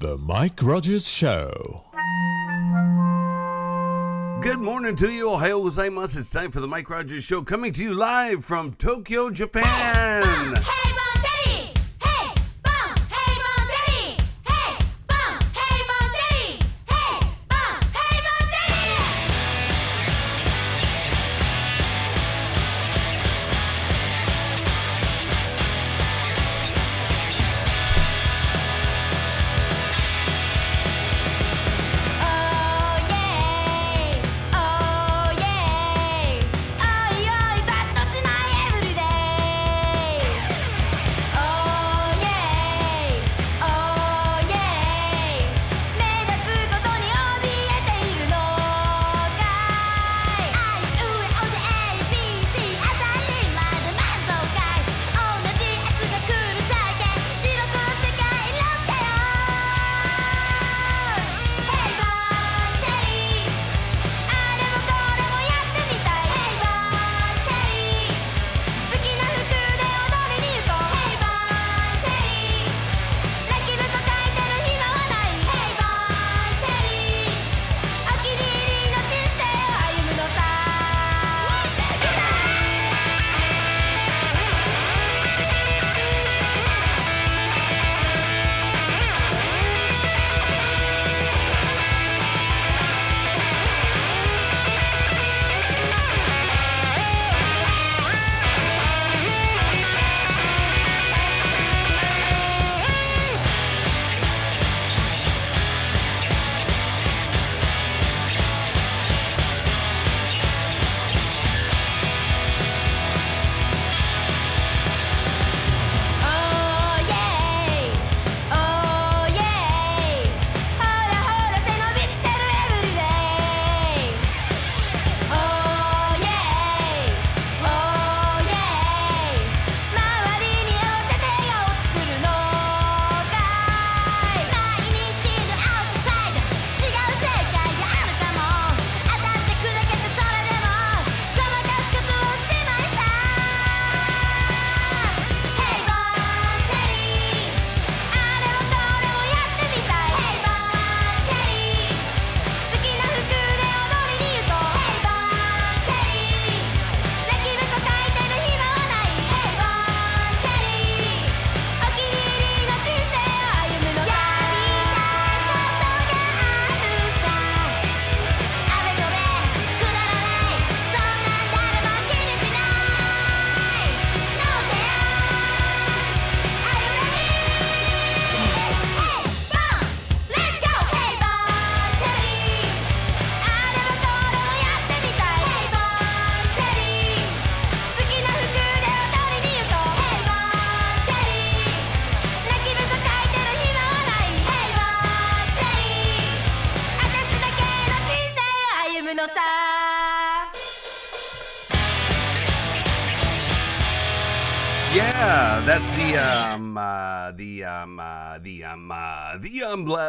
The Mike Rogers Show. Good morning to you. Ohayou gozaimasu. It's time for The Mike Rogers Show, coming to you live from Tokyo, Japan. Hey, mom. Hey, mom.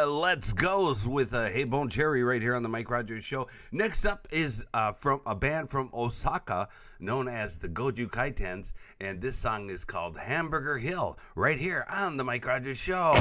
Let's goes with Hey Bone Cherry right here on the Mike Rogers Show. Next up is from a band from Osaka known as the Goju Kaitens, and this song is called Hamburger Hill right here on the Mike Rogers Show.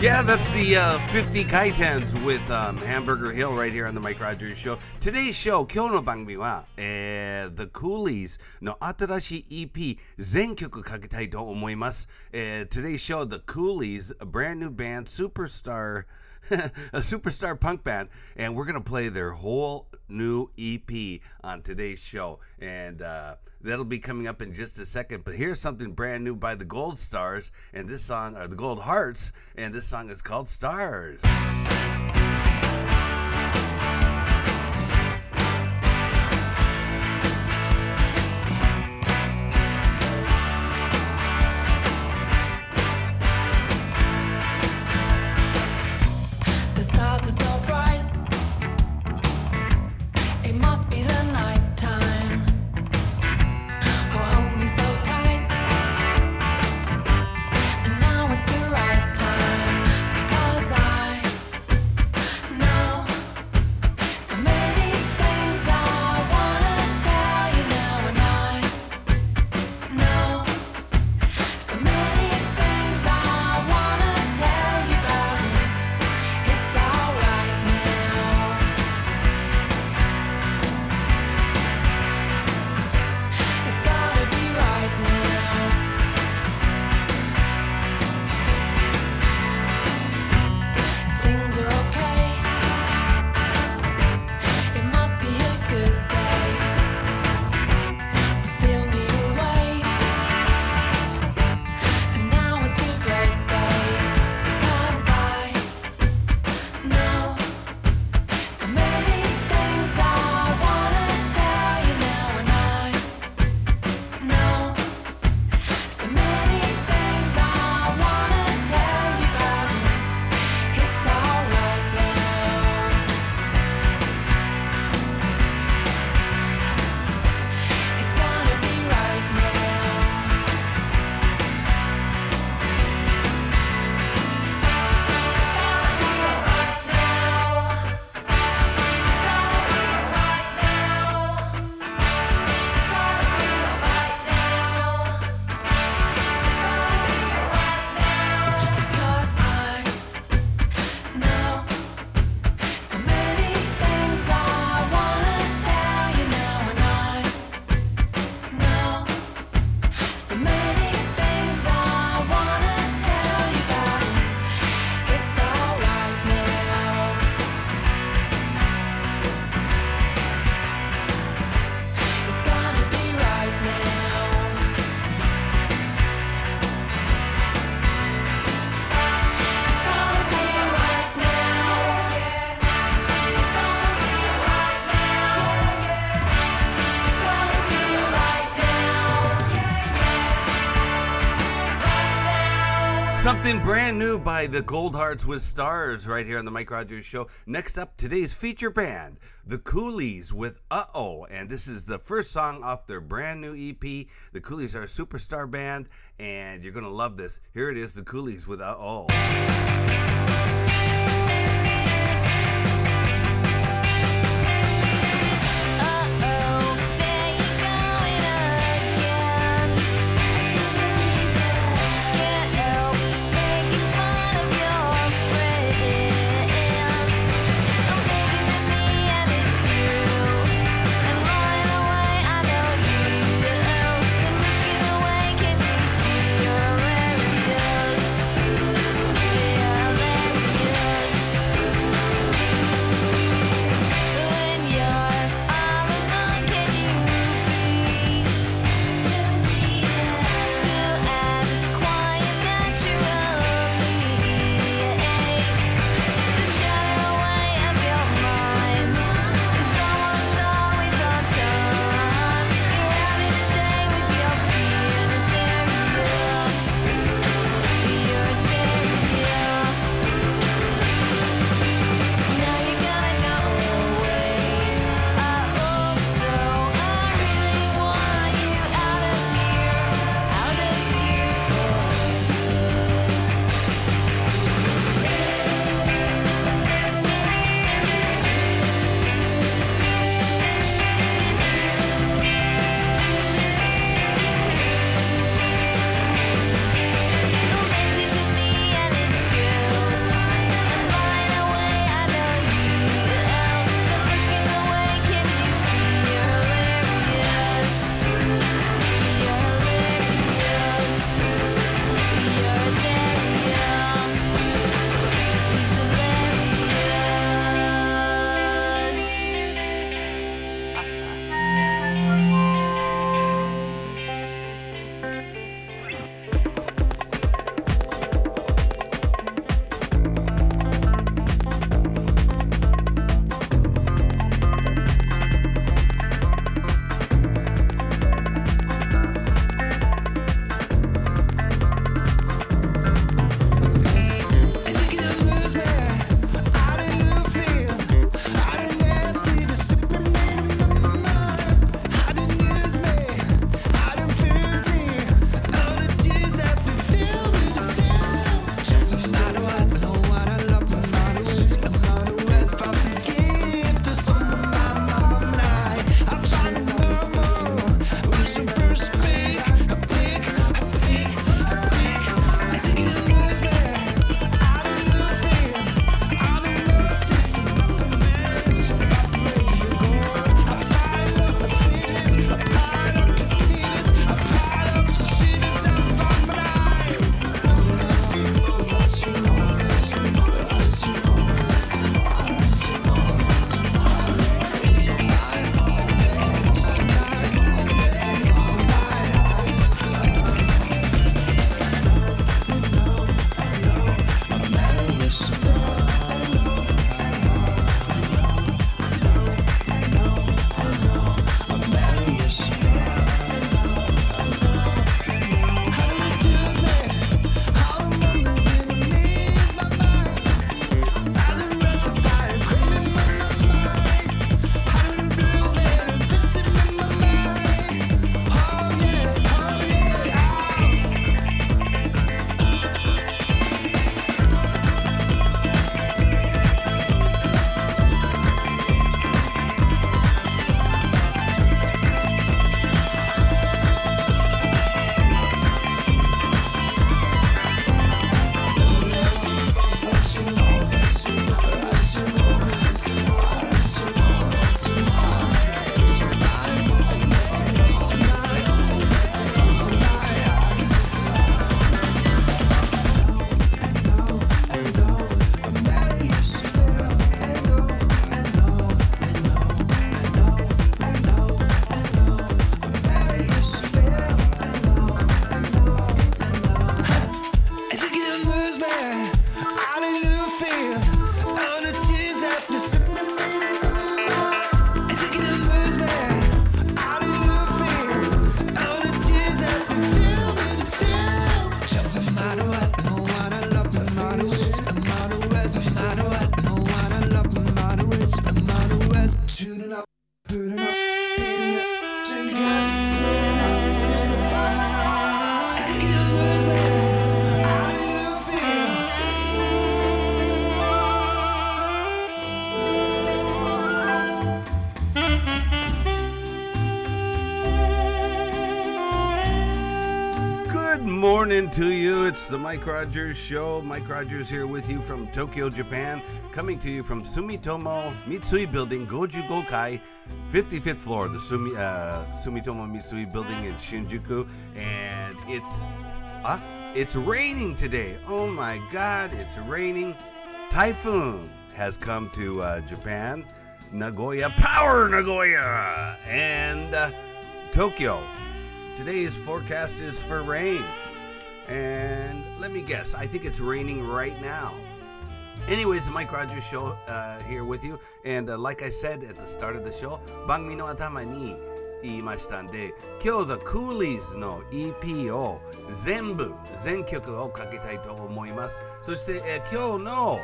Yeah, that's the 50 Kaitens with Hamburger Hill right here on the Mike Rogers Show. Today's show, Kyou no Bangumi wa The Coolies no atarashii EP zenkyoku kaketai to omoimasu. Today's show, The Coolies, a brand new band, superstar, a superstar punk band, and we're going to play their whole new EP on today's show. And that'll be coming up in just a second, but here's something brand new by the Goldstars, and this song, or the Goldhearts, and this song is called Stars. Something brand new by the Goldhearts with Stars right here on the Mike Rogers Show. Next up, today's feature band, The Coolies with Uh-Oh. And this is the first song off their brand new EP. The Coolies are a superstar band, and you're going to love this. Here it is, The Coolies with Uh-Oh. Yeah. The Mike Rogers Show. Mike Rogers here with you from Tokyo, Japan, coming to you from Sumitomo Mitsui Building, Goju Gokai, 55th floor, the Sumitomo Mitsui Building in Shinjuku, and it's raining today. Oh my God, it's raining. Typhoon has come to Japan, Nagoya, power Nagoya, and Tokyo. Today's forecast is for rain. And let me guess, I think it's raining right now. Anyways, the Mike Rogers Show here with you. And like I said at the start of the show, Bangmi no atama ni iimashita nde, kyou the Coolies no EP o zenbu, zenkyoku o kaketai to omoimasu. Soshite kyou no,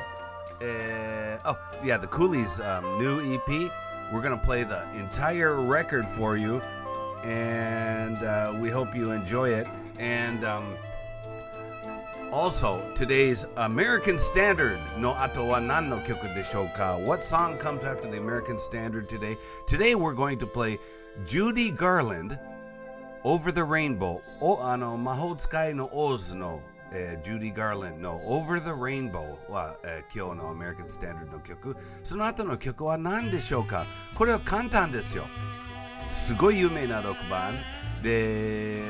the Coolies new EP. We're going to play the entire record for you. And we hope you enjoy it. And also, today's American Standard, no ato wa nan no kyoku deshou ka? What song comes after the American Standard today? Today we're going to play Judy Garland, Over the Rainbow. O ano mahou tsukai no oz no Judy Garland no Over the Rainbow wa kyou no American Standard no kyoku. Sono ato no kyoku wa nan deshou ka? Kore wa kantan desu yo. Sugoi yumei na rokuban. De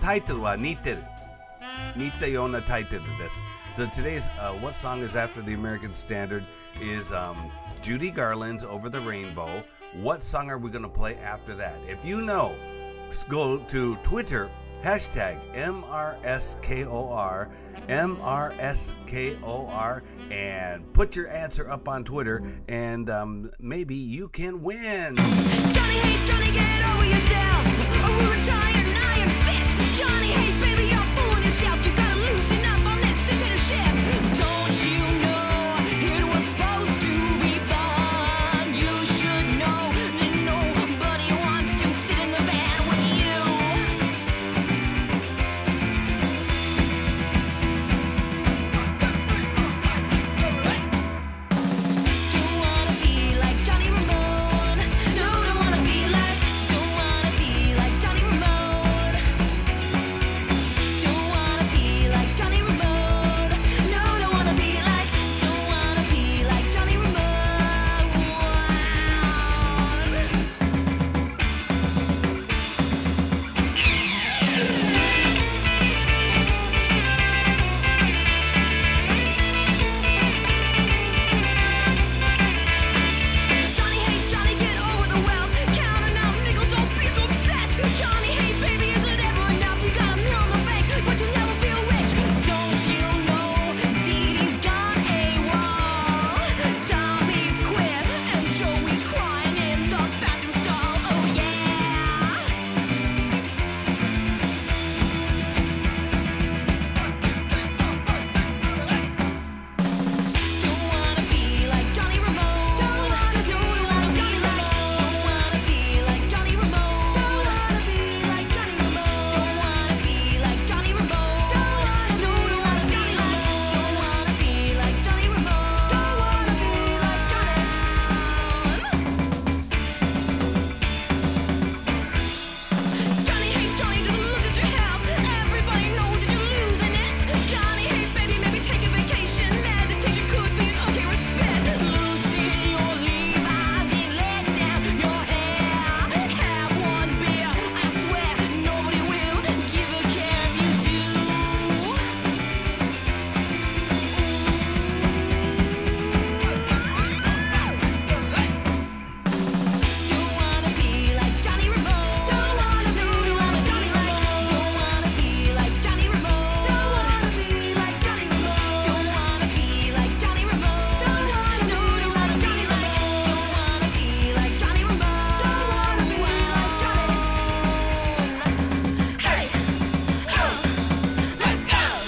title wa niteru. Nitayona title to this. So today's what song is after the American Standard is Judy Garland's Over the Rainbow. What song are we going to play after that? If you know, go to Twitter, hashtag MRSKOR, and put your answer up on Twitter, and maybe you can win. Johnny, hey, Johnny, get over yourself. I will retire an iron fist. Johnny, hey, baby, you're fooling yourself. You gotta loosen up on this dictatorship. Don't you?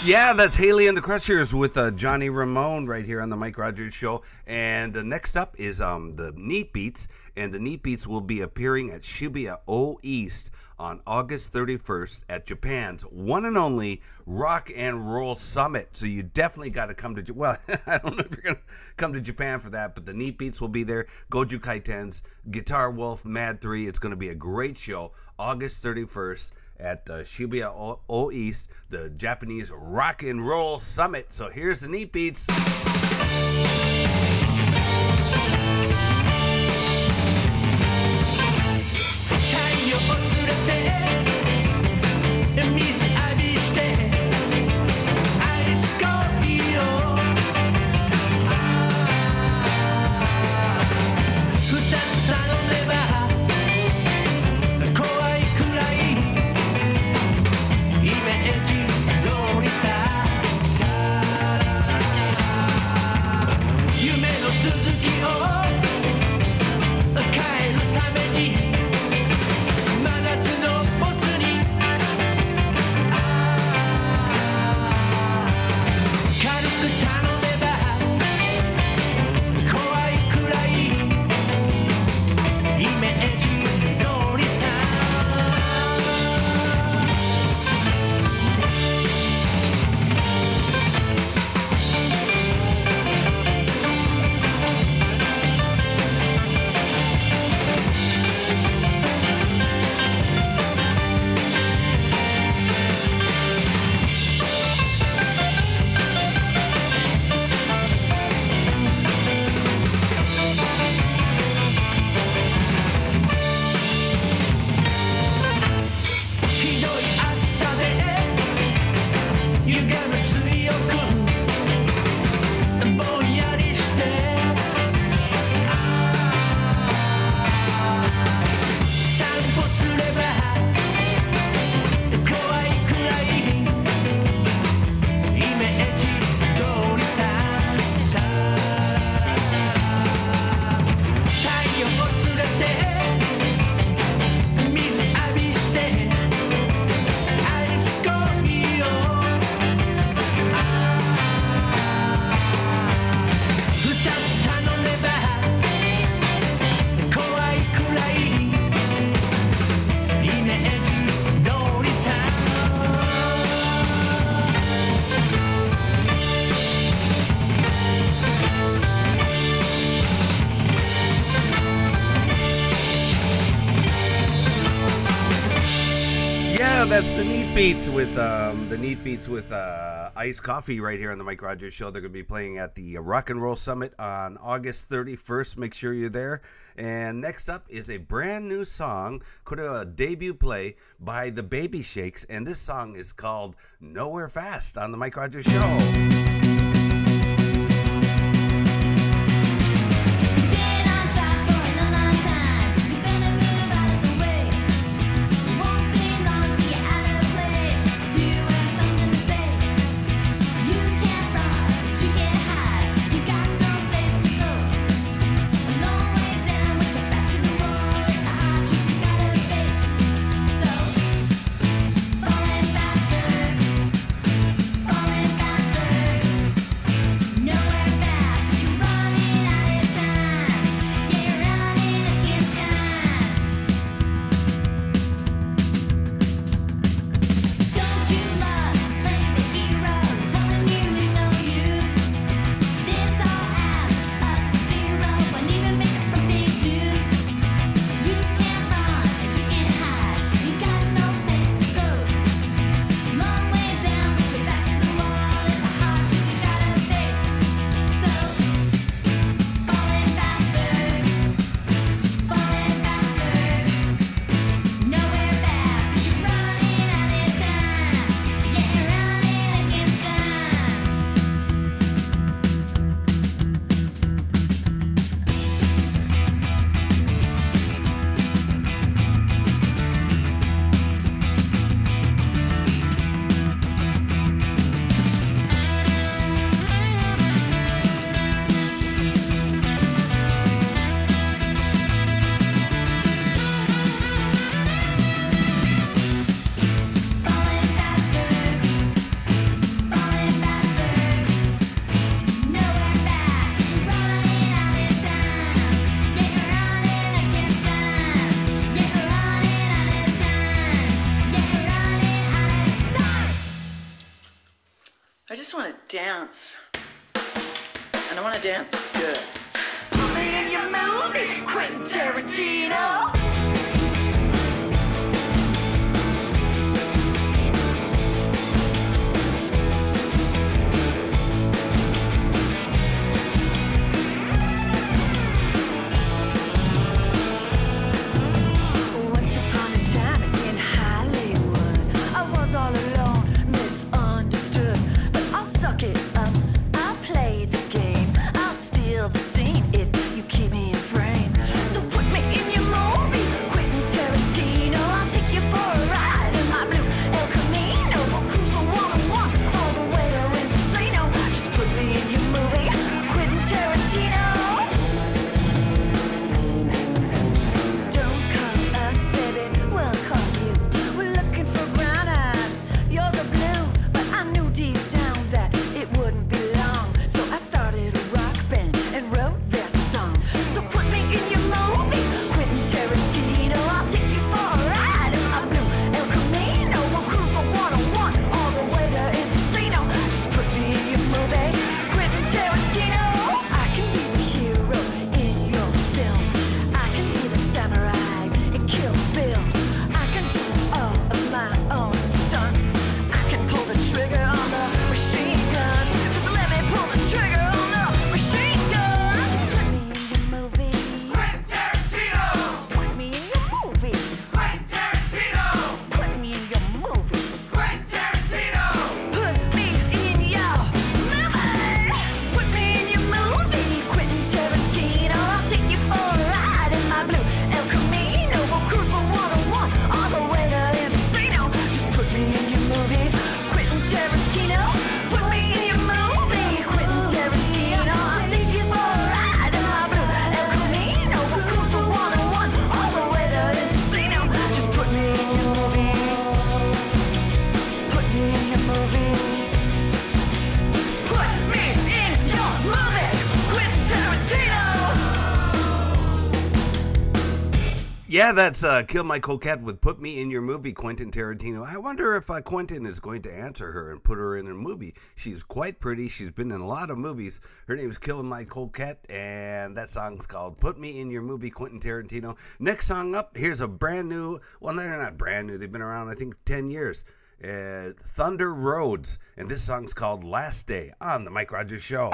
Yeah, that's Haley and the Crushers with Johnny Ramone right here on the Mike Rogers Show. And next up is the Neat Beats. And the Neat Beats will be appearing at Shibuya O East on August 31st at Japan's one and only Rock and Roll Summit. So you definitely got to come to, well, I don't know if you're going to come to Japan for that, but the Neat Beats will be there. Goju Kaitens, Guitar Wolf, Mad 3. It's going to be a great show. August 31st at Shibuya O East, the Japanese Rock and Roll Summit. So here's the Neat Beats. The Neat Beats with Iced Coffee right here on the Mike Rogers Show. They're going to be playing at the Rock and Roll Summit on August 31st. Make sure you're there. And next up is a brand new song, a debut play by the Baby Shakes. And this song is called Nowhere Fast on the Mike Rogers Show. dance. And I want to dance good. Put me in your movie, Quentin Tarantino. Yeah, that's Kill My Coquette with Put Me In Your Movie, Quentin Tarantino. I wonder if Quentin is going to answer her and put her in a movie. She's quite pretty. She's been in a lot of movies. Her name is Kill My Coquette, and that song's called Put Me In Your Movie, Quentin Tarantino. Next song up, here's a brand new, well, they're not brand new. They've been around, I think, 10 years. Thunder Roads, and this song's called Last Day on The Mike Rogers Show.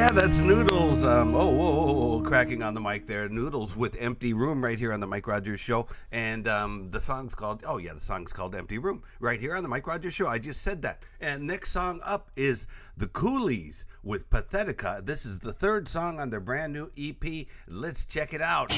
Yeah, that's Noodles. Cracking on the mic there. Noodles with Empty Room right here on the Mike Rogers Show. And the song's called Empty Room right here on the Mike Rogers Show. I just said that. And next song up is The Coolies with Pathetica. This is the third song on their brand new EP. Let's check it out.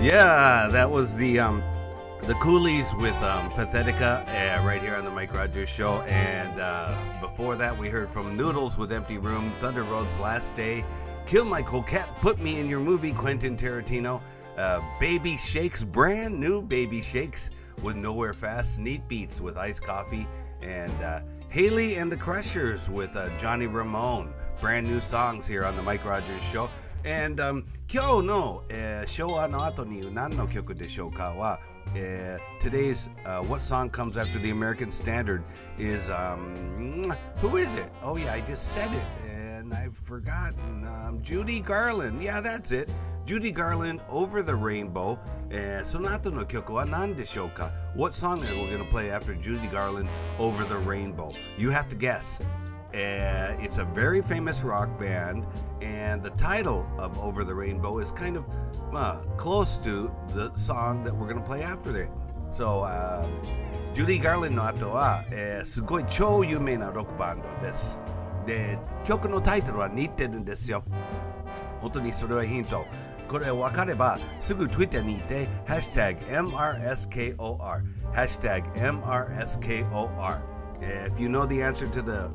Yeah, that was the Coolies with Pathetica right here on the Mike Rogers Show. And before that, we heard from Noodles with Empty Room, Thunder Roads, Last Day, Kill My Coquette, Put Me in Your Movie, Quentin Tarantino, Baby Shakes, brand new Baby Shakes with Nowhere Fast, Neat Beats with Iced Coffee, and Haley and the Crushers with Johnny Ramone. Brand new songs here on the Mike Rogers Show. And 今日の、昭和の後に何の曲でしょうかは、today's what song comes after the American standard is who is it? Oh yeah, I just said it and I've forgotten. Judy Garland. Yeah, that's it. Judy Garland, Over the Rainbow. その後の曲は何でしょうか? What song are we going to play after Judy Garland, Over the Rainbow? You have to guess. It's a very famous rock band, and the title of Over the Rainbow is kind of close to the song that we're going to play after it. So, Judy Garland の後は、すごい超有名なロックバンドです。で、曲のタイトルは似てるんですよ。本当にそれはヒント。これ分かればすぐ Twitter にいて「#MRSKOR」「#MRSKOR」If you know the answer to the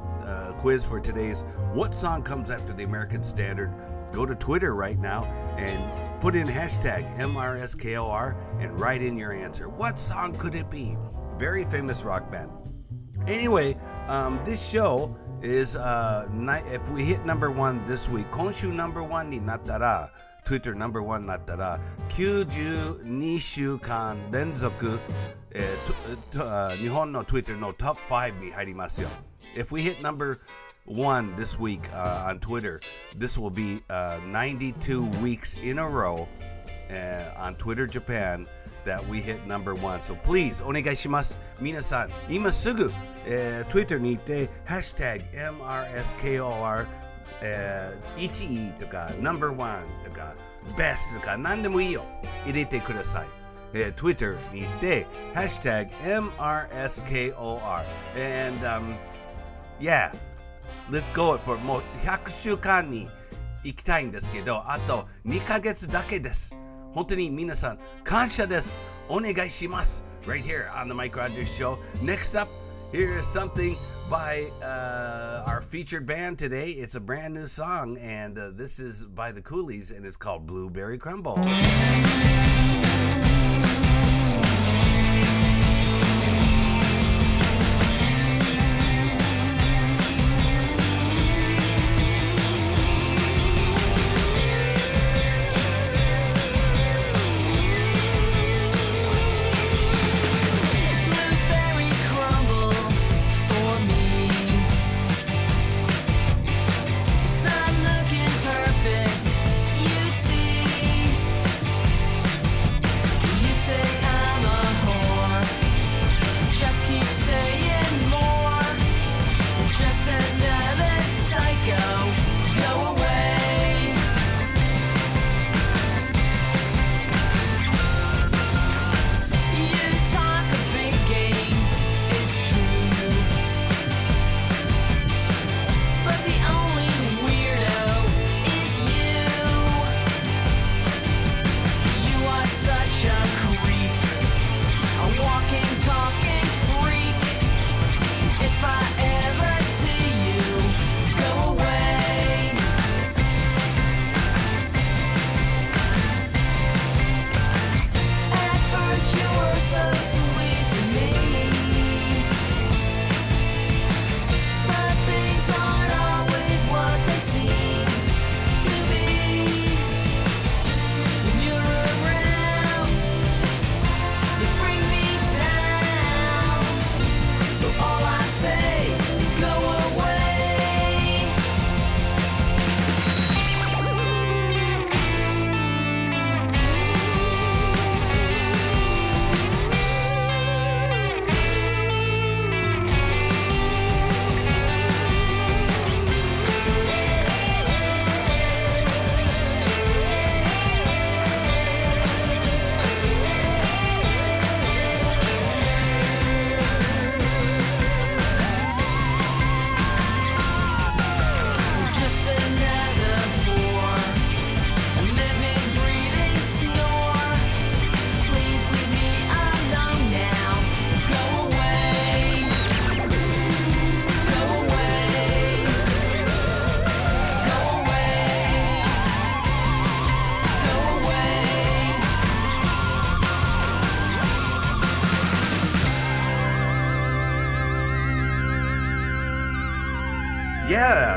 quiz for today's What Song Comes After the American Standard, go to Twitter right now and put in #MRSKOR and write in your answer. What song could it be? Very famous rock band. Anyway, this show is, if we hit number one this week, Konshu number one ni nattara, Twitter number one nattara, 92週間連続日本の Twitter の Top 5に入りますよ。If we hit number 1 this week on Twitter, this will be 92 weeks in a row on Twitter Japan that we hit number one. So please, onegaishimasu, minasan, ima sugu, Twitter にて、hashtag MRSKOR、1E とか No.1 とか best とか何でもいいよ。入れてください。Twitter にて、hashtag MRSKOR. And yeah, let's go for もう100週間に行きたいんですけど、あと2ヶ月だけです。本当に皆さん感謝です。お願いします。Right here on the Mike Rogers Show. Next up, here is something by our featured band today. It's a brand new song, and this is by The Coolies, and it's called Blueberry Crumble.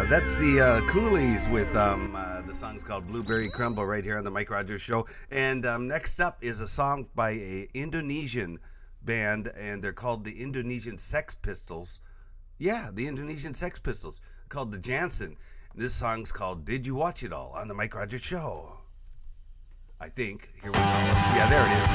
That's the Coolies with the song's called Blueberry Crumble right here on the Mike Rogers Show. And next up is a song by an Indonesian band, and they're called the Indonesian Sex Pistols. Yeah, the Indonesian Sex Pistols, called The Jansen. This song's called Did You Watch It All on the Mike Rogers Show. I think. Here we go. Yeah, there it is.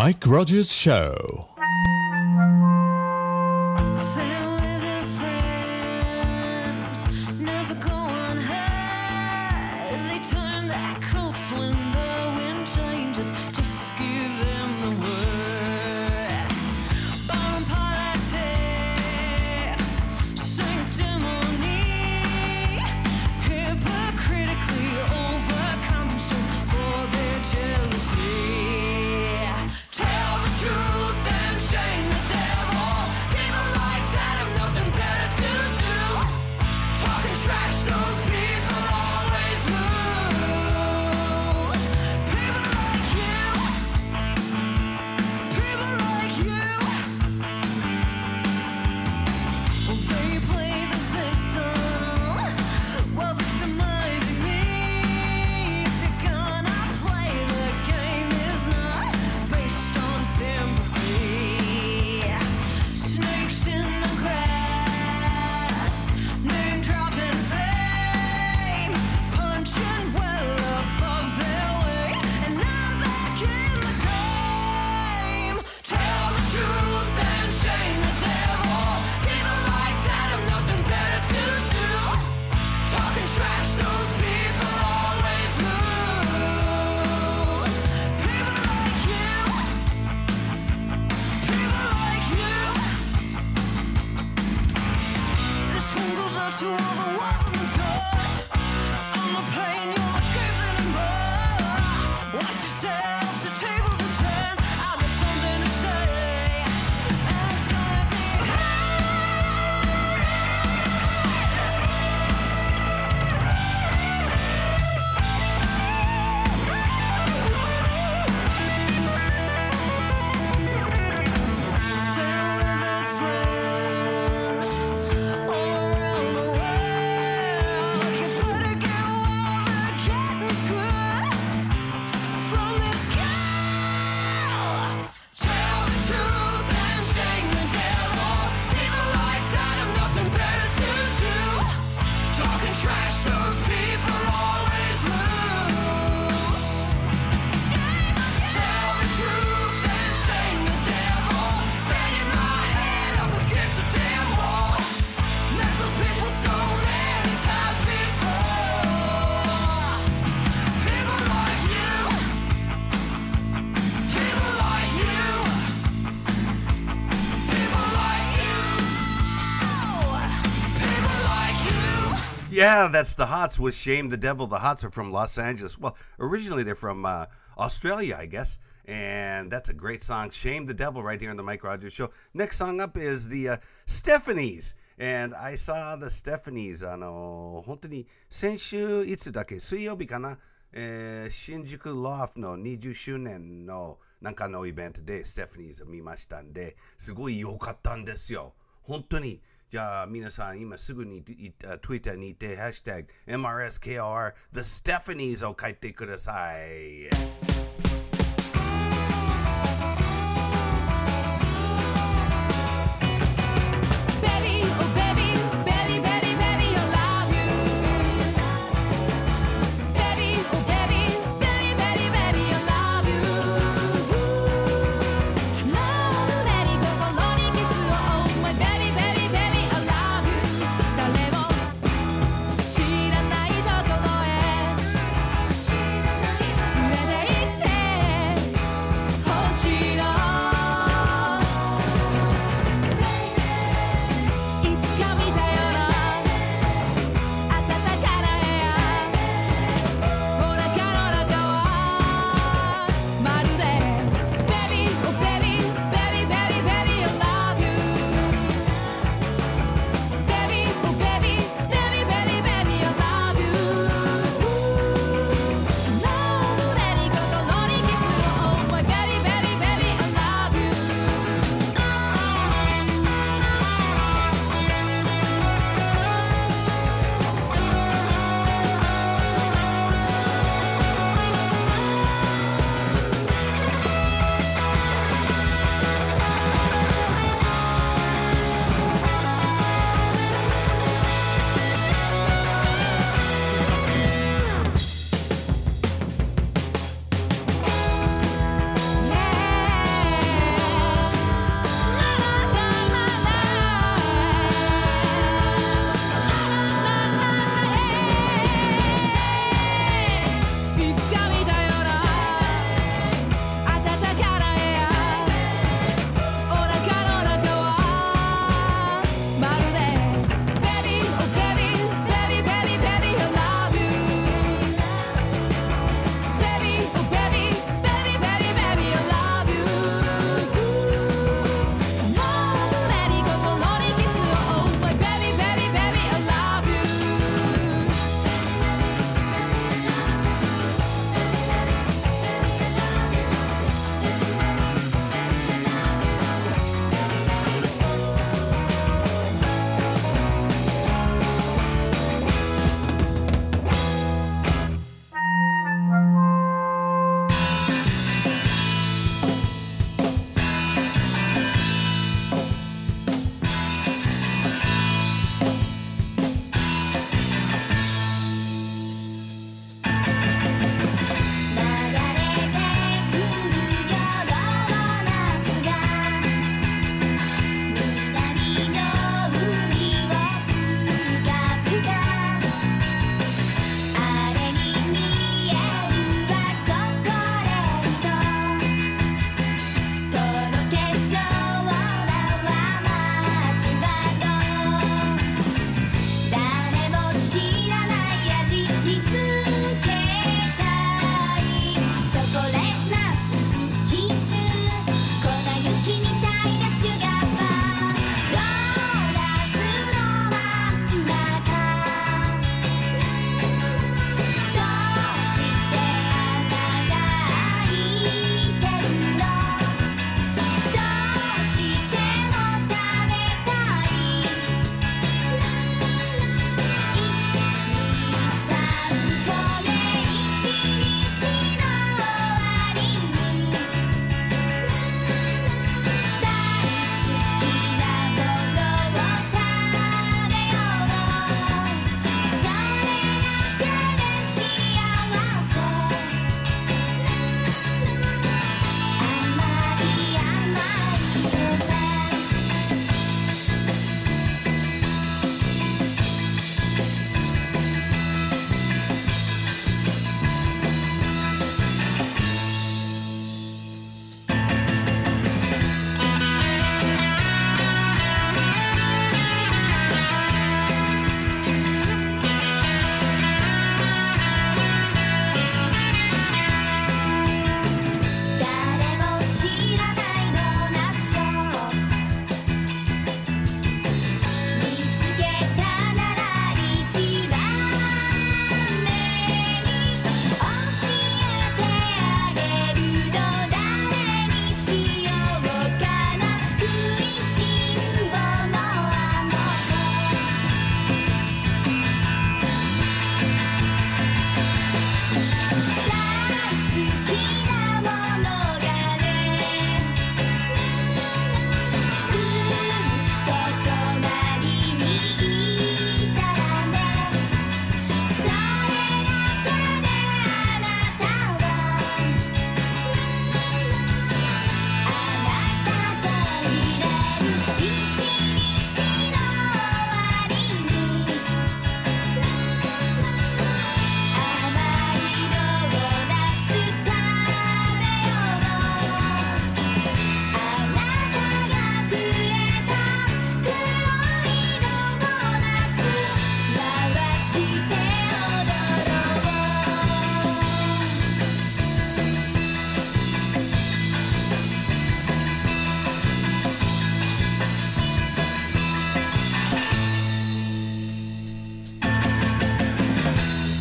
Mike Rogers Show. Yeah, that's the Hots with Shame the Devil. The Hots are from Los Angeles. Well, originally they're from Australia, I guess. And that's a great song, Shame the Devil, right here on the Mike Rogers Show. Next song up is the Stephanie's. And I saw the Stephanie's on Hontoni Senshu Itsudake Suyobi kana Shinjuku Loft no 20周年 no nanka no event today. Stephanie's mimashita nde sugoi yokatta n desu yo. Hontoni. じゃあ皆さん 今すぐに Twitter にて #MRSKR The Stephanies を書いてください。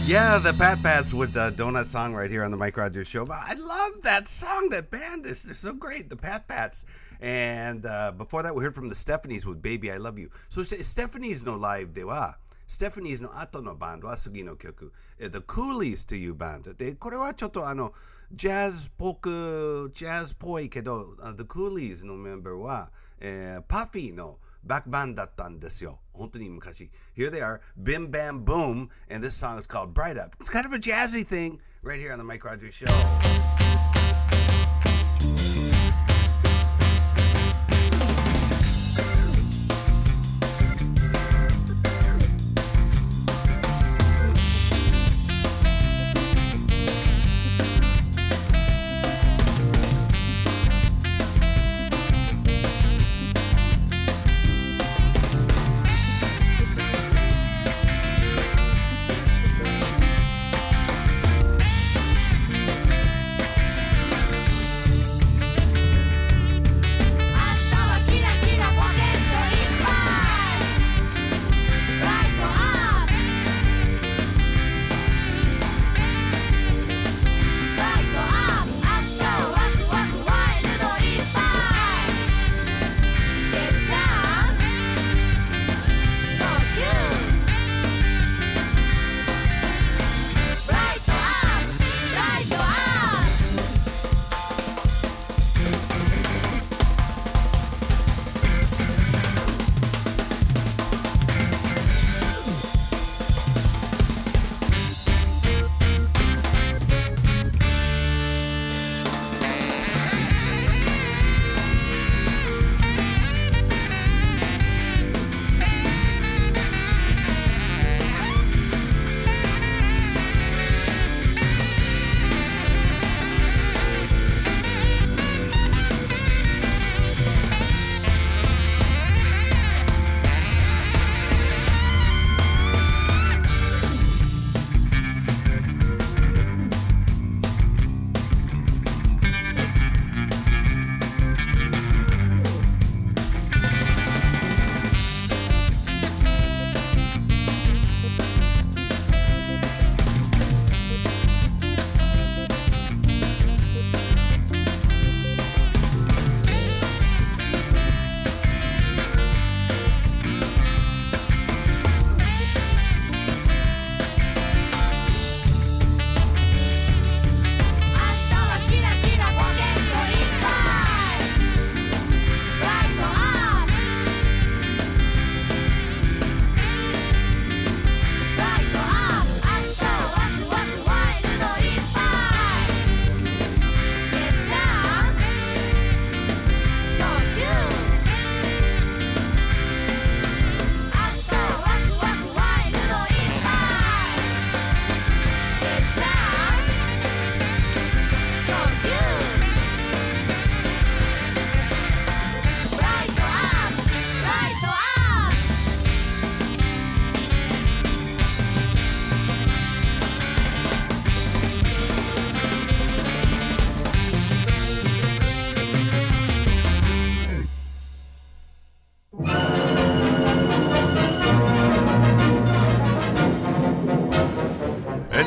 Yeah, the Pat Pats with Donut Song right here on the Mike Rogers Show. But I love that song, that band. They're so great, the Pat Pats. And before that, we heard from the Stephanie's with Baby, I Love You. So Stephanie's no live dewa. Stephanie's no ato no band wa sugi no kyoku. The Coolies to you band. De kore wa chotto jazz poi kedo, the Coolies no member wa Puffy no back band dattan desu yo. Hontoni mukashi. Here they are, Bim Bam Boom, and this song is called Bright Up. It's kind of a jazzy thing right here on the Mike Rogers Show.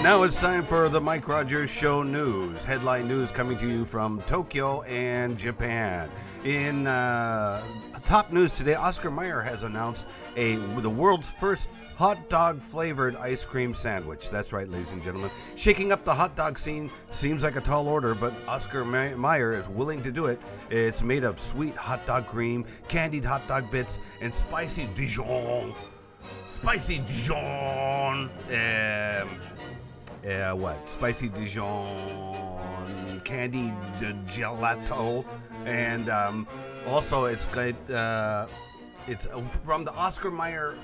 Now it's time for the Mike Rogers Show news. Headline news coming to you from Tokyo and Japan. In top news today, Oscar Mayer has announced the world's first hot dog flavored ice cream sandwich. That's right, ladies and gentlemen. Shaking up the hot dog scene seems like a tall order, but Oscar Mayer is willing to do it. It's made of sweet hot dog cream, candied hot dog bits, and spicy Dijon. Spicy Dijon candy gelato, and also it's good. It's from the Oscar Mayer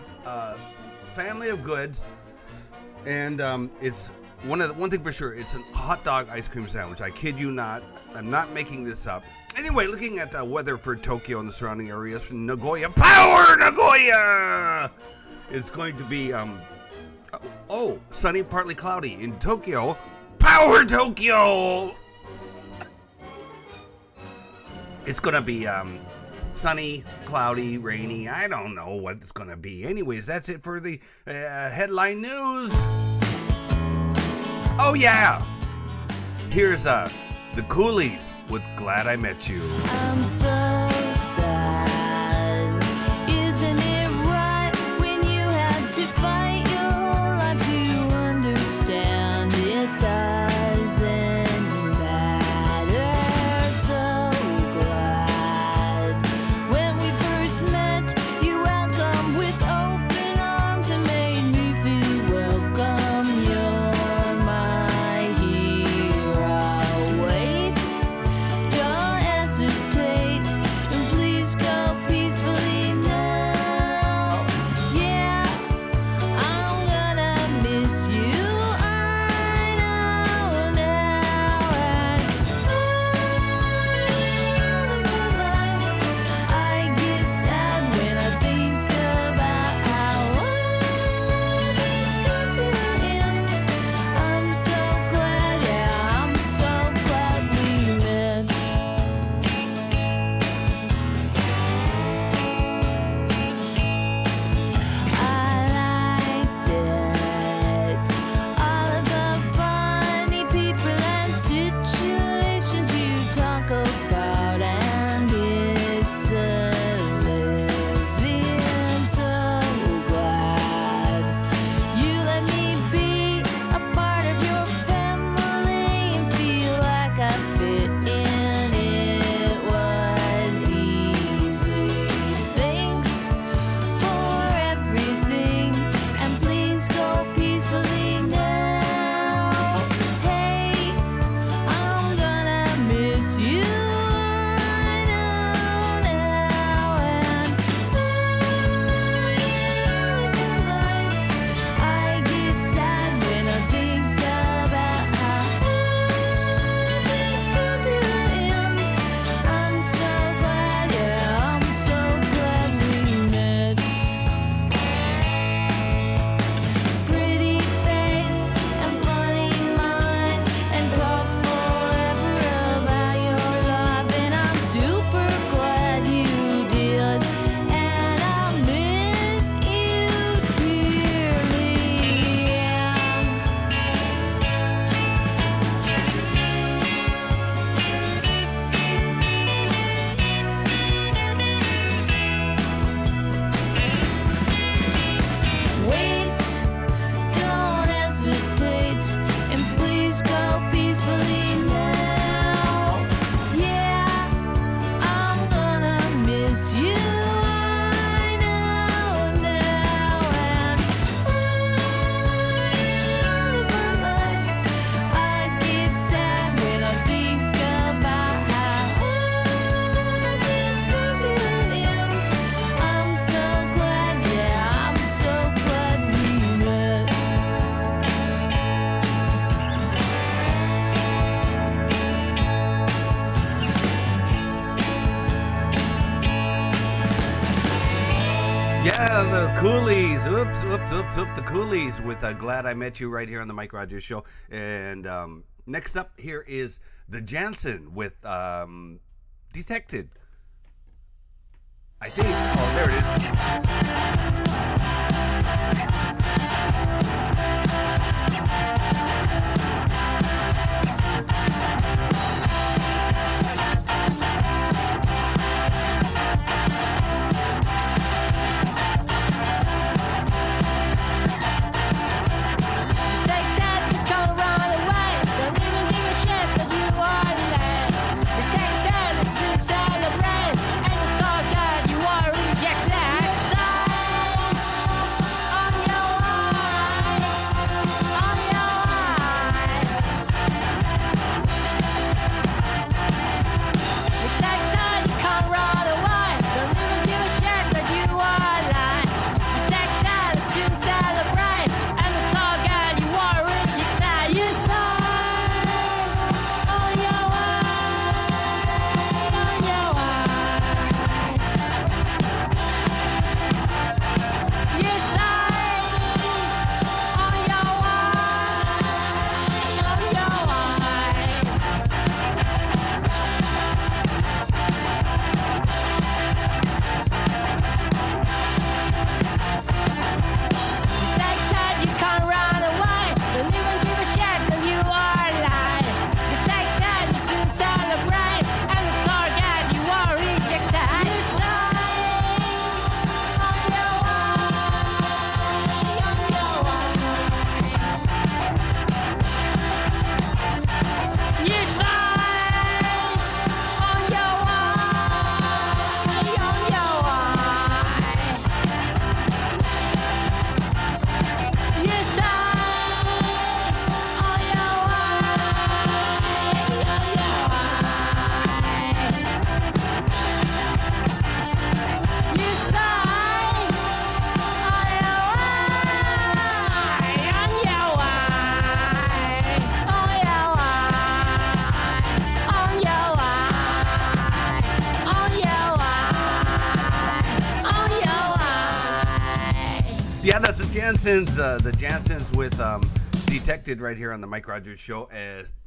family of goods, and it's one thing for sure. It's a hot dog ice cream sandwich. I kid you not. I'm not making this up. Anyway, looking at the weather for Tokyo and the surrounding areas, Nagoya power, Nagoya. It's going to be sunny, partly cloudy in Tokyo. Power Tokyo! It's gonna be sunny, cloudy, rainy. I don't know what it's gonna be. Anyways, that's it for the headline news. Oh yeah! Here's The Coolies with Glad I Met You. I'm so sad. The Coolies with Glad I Met You right here on the Mike Rogers Show. And next up here is The Jansen with Detected. I think. Oh, there it is. Inside the brand, and it's all God you are. Yeah, that's the Jansons. The Jansons with Detected right here on the Mike Rogers Show.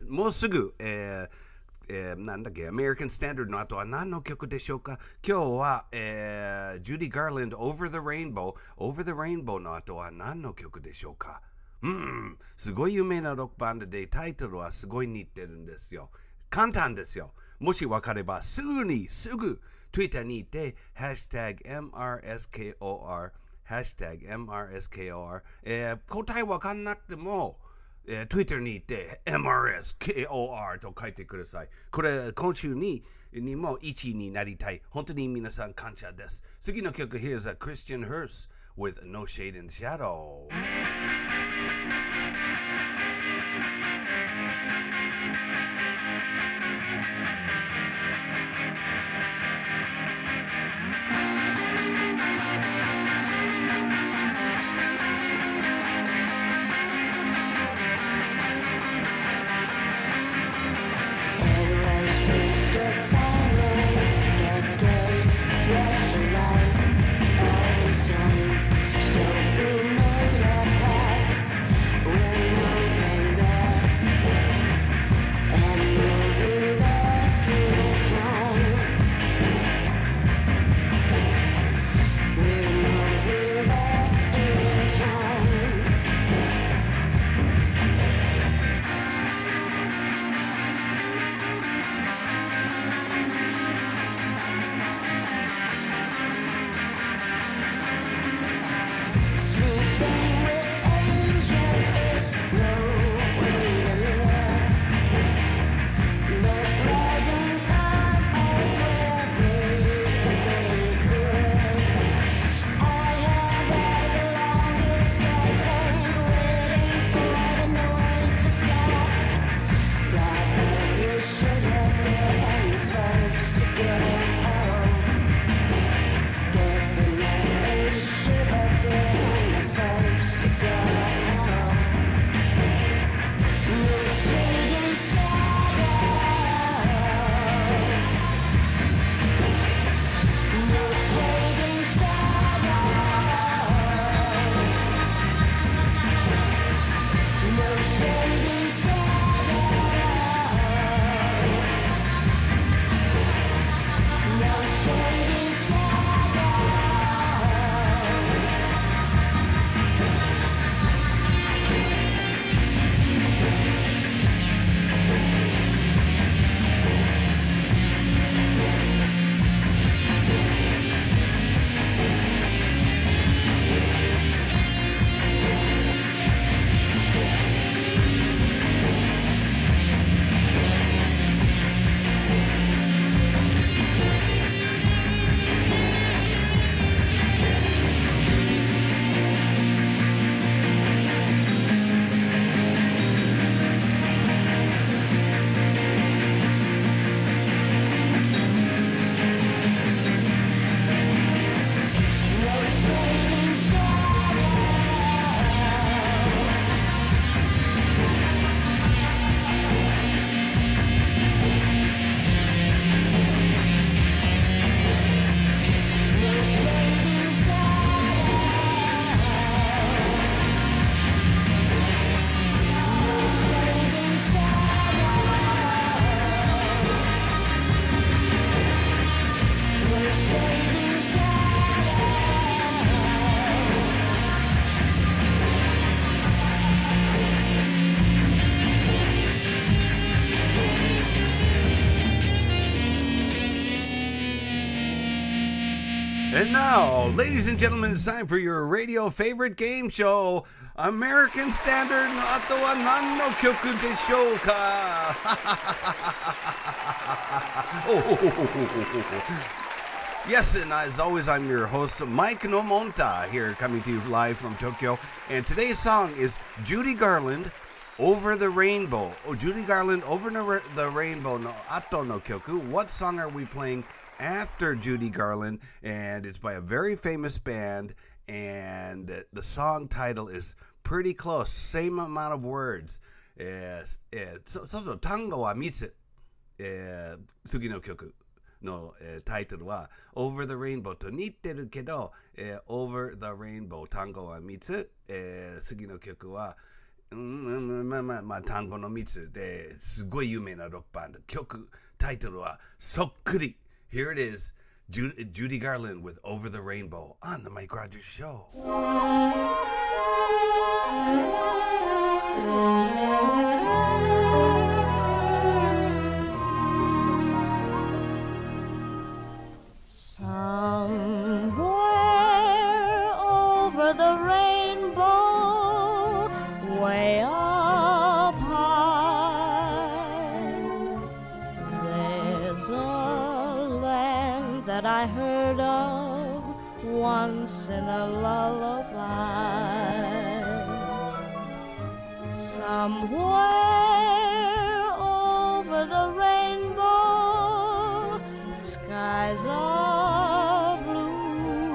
Mosugu. American Standard no ato wa nan no kyoku deshou ka? Kyou wa Judy Garland, Over the Rainbow. Over the Rainbow no ato wa nan no kyoku deshou ka? Sugoi yume na rock band de taitoro wa sugoi nitteru n desu yo. Kantan desu yo. Moshi wakareba sugu ni sugu Twitter ni te #MRSKOR #MRSKOR 答えわかんなくてもTwitter に行って、MRSKOR と書いてください。これ、今週にも1位になりたい。本当に皆さん感謝です。次の曲、Here's a Christian Hearse with No Shade and Shadow。And now, ladies and gentlemen, it's time for your radio favorite game show, American Standard no ato wa nan no kyoku deshou ka. Yes, and as always, I'm your host, Mike Nomonta, here coming to you live from Tokyo. And today's song is Judy Garland, Over the Rainbow. Oh, Judy Garland, Over the Rainbow no ato no kyoku. What song are we playing after Judy Garland? And it's by a very famous band, and the song title is pretty close, same amount of words. So tango wa mitsu, sugi no kyoku. の、タイトルは Over the Rainbow と似てるけど、Over the Rainbow 単語は3つ、次の曲はまあ単語の3つですごい有名なロックバンド曲タイトルはそっくり Here it is Judy Garland with Over the Rainbow on the Mike Rogers Show Somewhere over the rainbow, way up high, there's a land that I heard of once in a lullaby. Somewhere over the rainbow, skies are blue,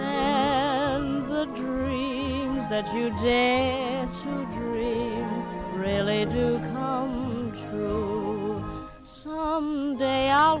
and the dreams that you dare to dream really do come true. Someday I'll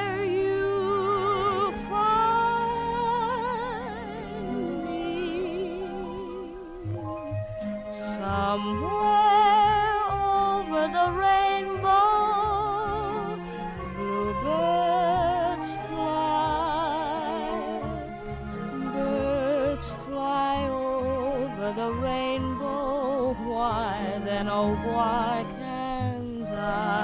you find me. Somewhere over the rainbow, bluebirds fly. Birds fly over the rainbow. Why then, oh why can't I?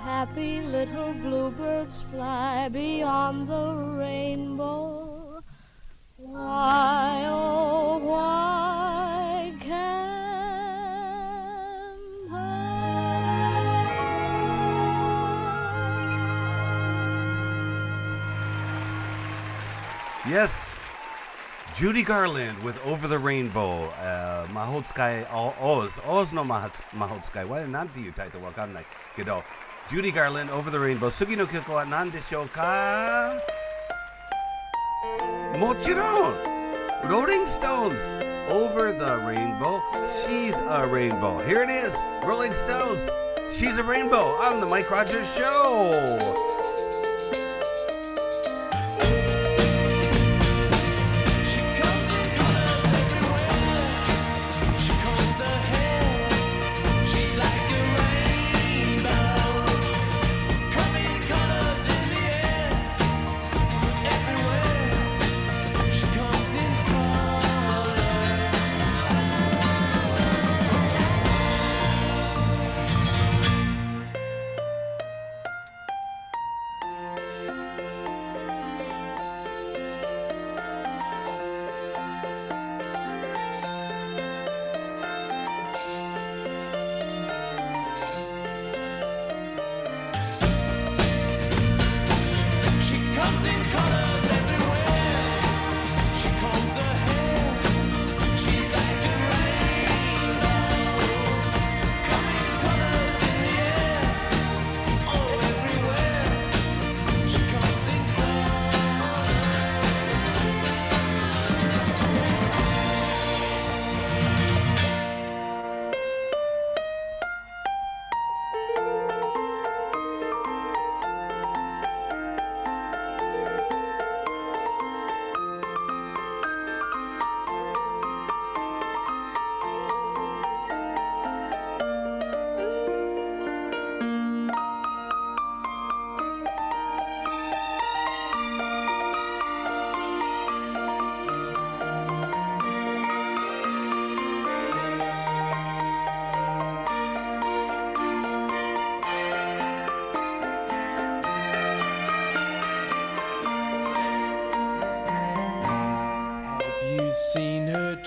Happy little bluebirds fly beyond the rainbow. Why, oh, why can't I? Yes, Judy Garland with Over the Rainbow. Mahotsukai Oz. Oz no Mahotsukai. Why not do you title? Wakanai. Gedo.Judy Garland, Over the Rainbow. 次の曲は何でしょうか？もちろん Rolling Stones, Over the Rainbow, She's a Rainbow. Here it is, Rolling Stones, She's a Rainbow on the Mike Rogers Show.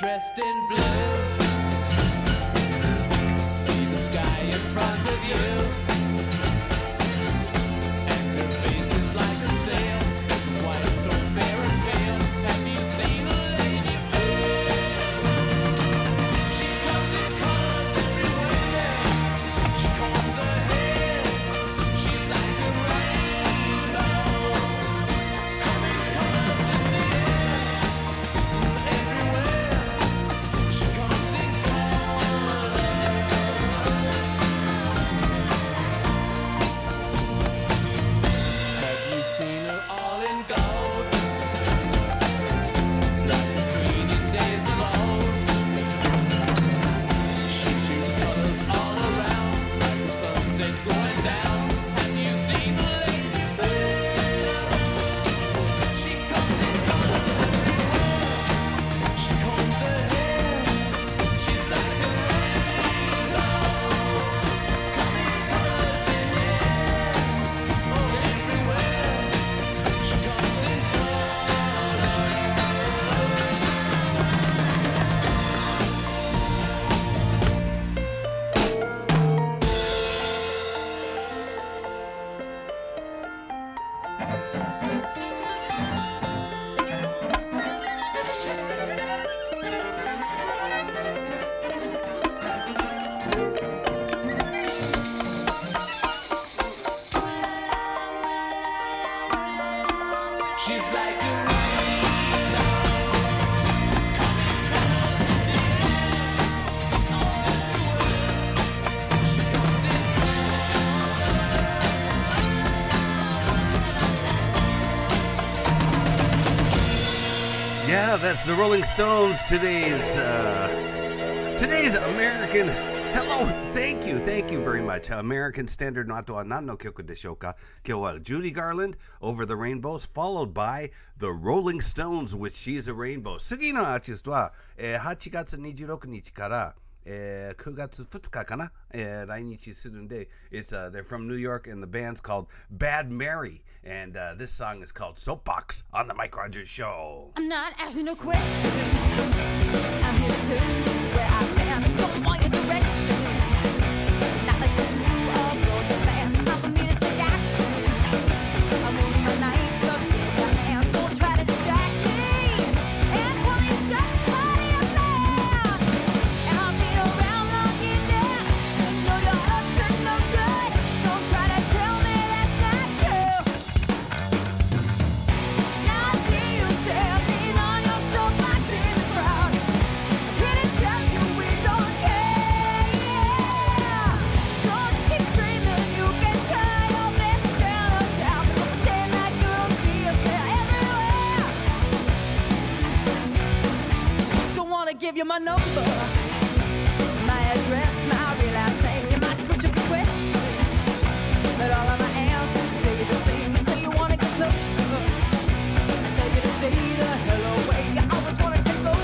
dressed in blue. See the sky in front of you. That's the Rolling Stones. Today's American. Hello, thank you very much. American Standard no ato wa nan no kyoku desho ka? Kyo wa Judy Garland, Over the Rainbows, followed by the Rolling Stones with She's a Rainbow. Sugi no artist wa 8月26日から9月2日かな来日するんで they're from New York and the band's called Bad Mary and this song is called Soapbox on the Mike Rogers Show. I'm not asking no question. I'm here to tell you where I stand and don't want your direction. Not listen to you or your demands. Time for me to take action. I'm ruining my nights, stuck in my hands. Don't try to distract me. Anthony's just give you my number, my address, my real last name. You might switch up your questions, but all of my answers stay the same. You say you wanna get closer, I tell you to stay the hell away. You always wanna take over.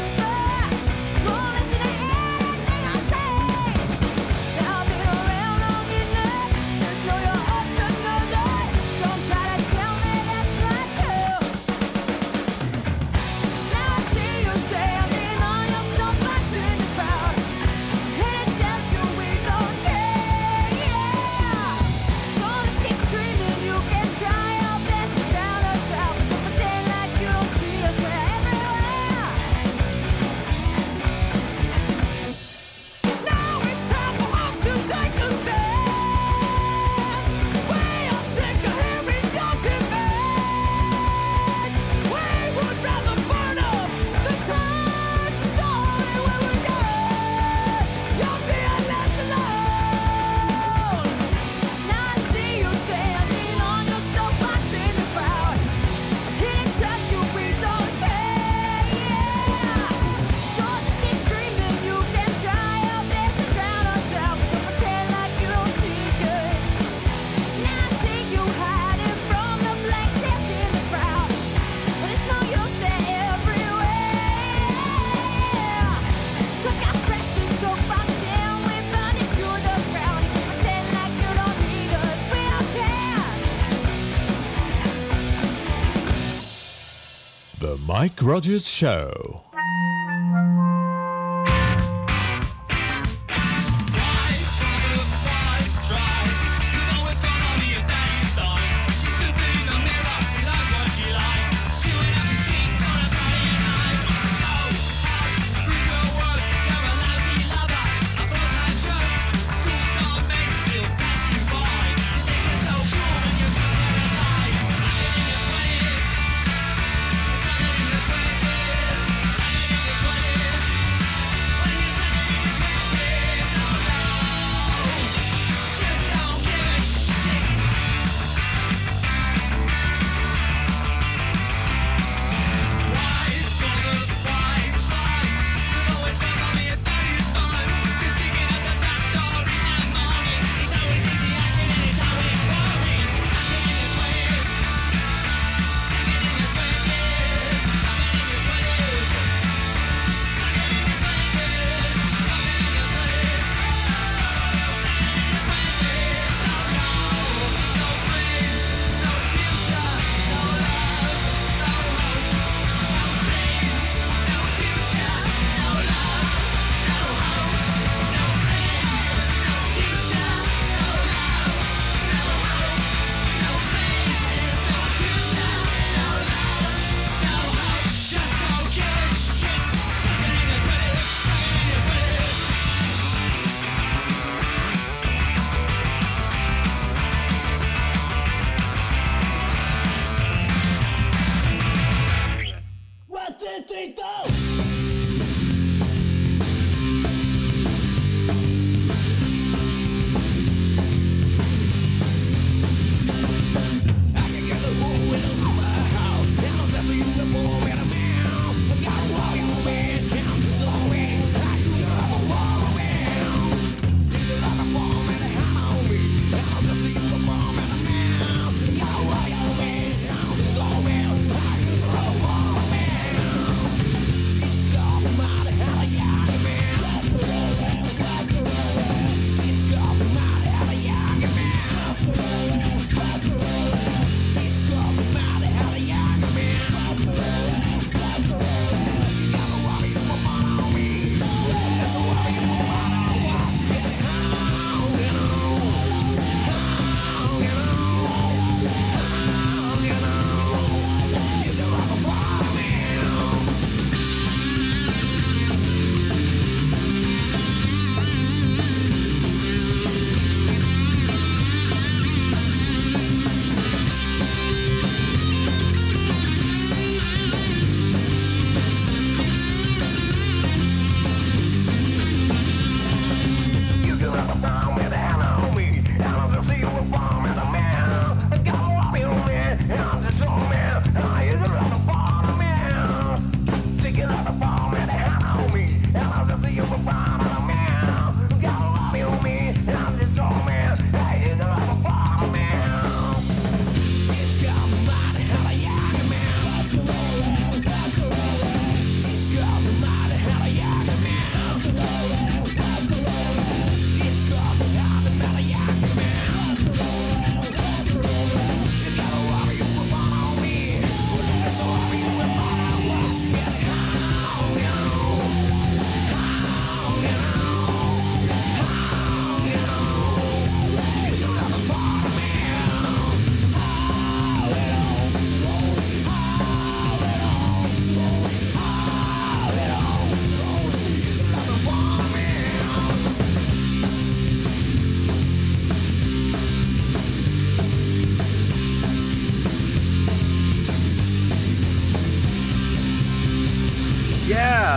Mike Rogers Show.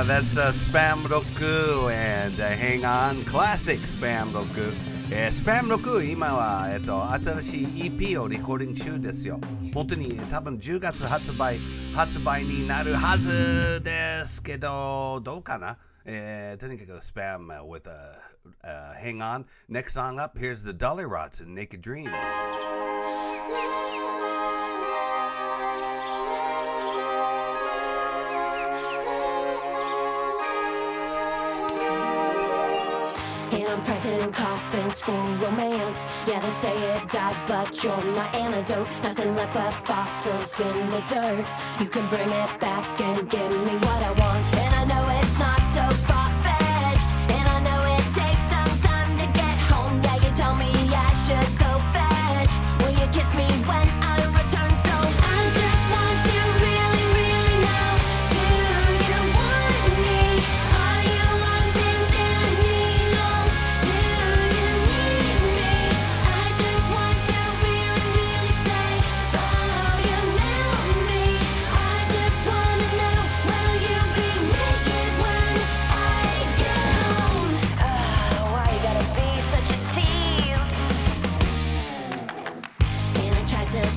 Yeah, that's Spam Rock and Hang On Classic Spam Rock。Spam Rock 今は、新しい EP をレコーディング中ですよ。本当に多分10月発売になるはずですけど、どうかな、とにかく Spam with a Hang On. Next song up, here's the Dollyrots and Naked Dream. Prison, coffin, school, romance. Yeah, they say it died, but you're my antidote. Nothing left but fossils in the dirt. You can bring it back and give me what I want. And I know it's not so far-fetched, and I know it takes some time to get home. Yeah, you tell me I should go fetch. Will you kiss me when I return? So I just want to really, really know, do you want me? Are you on pins and needles?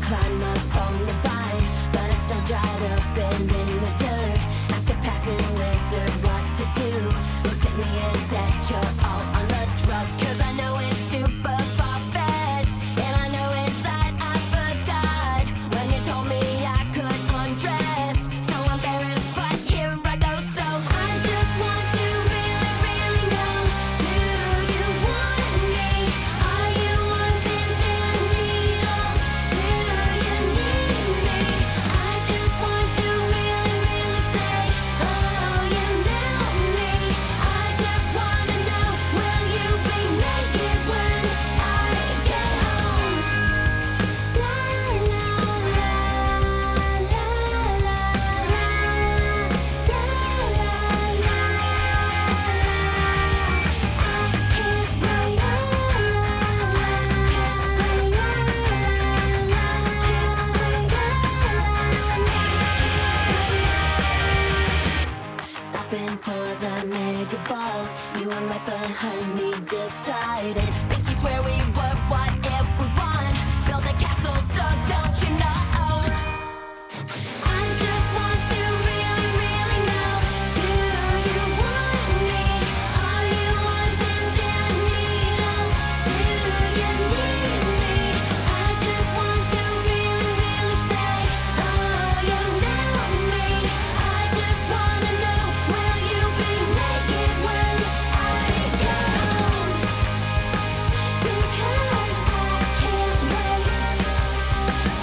Climb up on the vine, but I still dried up and in the dirt. Ask a passing lizard what to do. Looked at me and said, you're all on the drug. Cause I know it's super far-fetched, and I know inside I forgot when you told me I could undress. So embarrassed, but here I go. So I just want to really, really know, do you want me? Are you on pins and needles? For the mega ball, you were right behind me, decided. Think you swear we were, what if we won? Build a castle, so don't you know? I just want to really, really know, do you want me? Are you on pins and needles? Do you need me? I just want to really, really say, oh, you know me. I just wanna know, will you be naked when I go? Because I can't wait, naked when I get home.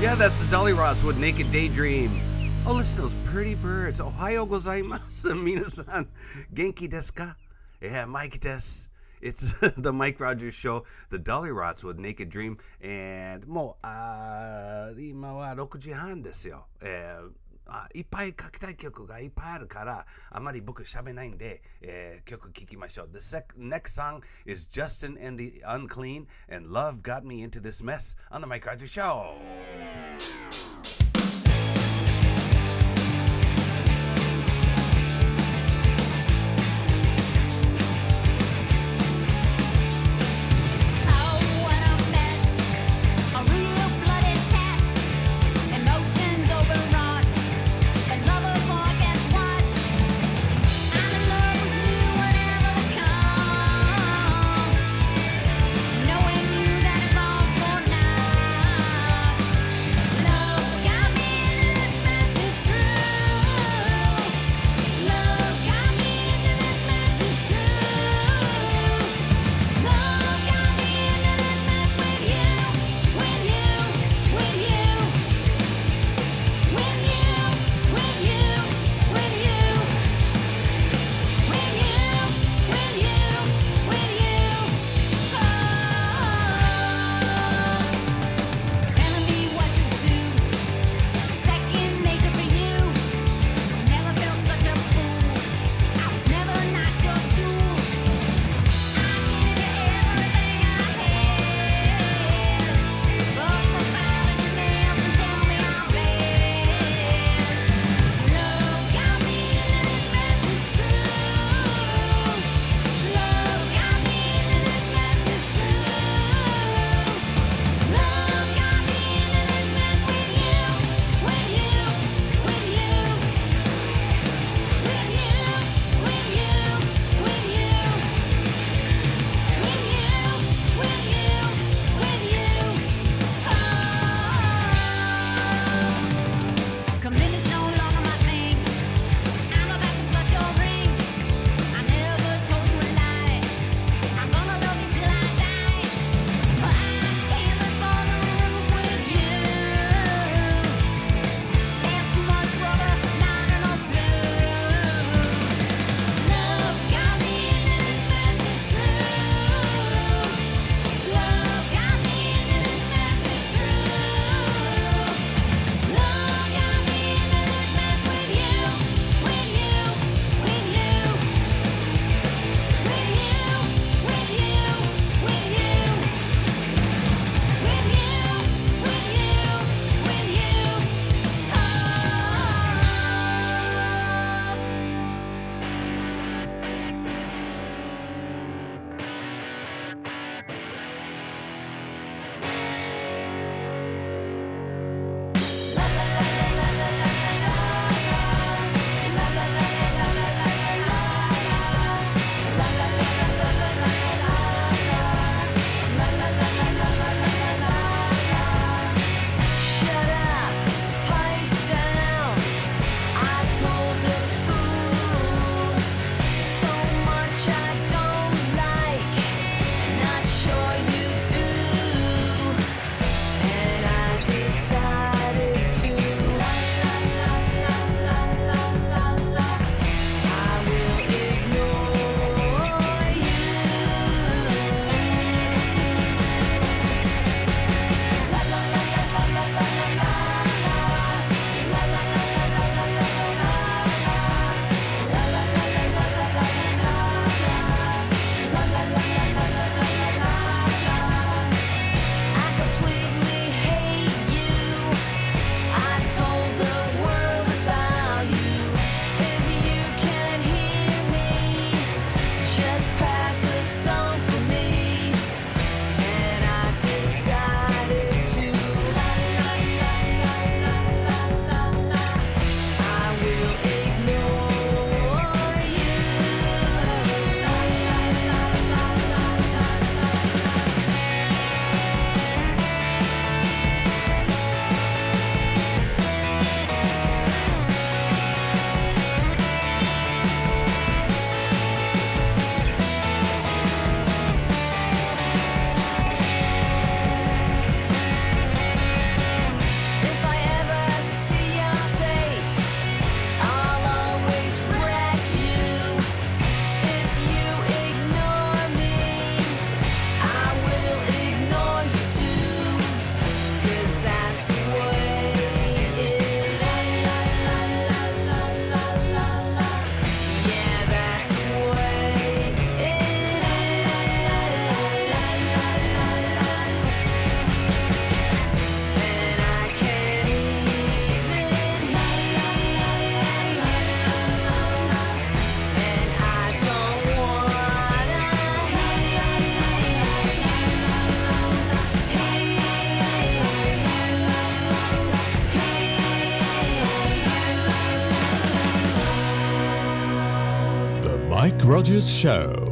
Yeah, that's the Dollyrots with Naked Daydream. Oh, listen to those pretty birds. Ohayou gozaimasu, minasan. Genki desu ka? Yeah, Mike desu. It's the Mike Rogers Show, the Dollyrots with Naked Dream. And, もう、今は6時半ですよ。いっぱい書きたい曲がいっぱいあるから、あまり僕喋ないんで、曲聴きましょう。The next song is Justin and the Unclean, and Love Got Me Into This Mess on the Mike Rogers Show. Rogers Show.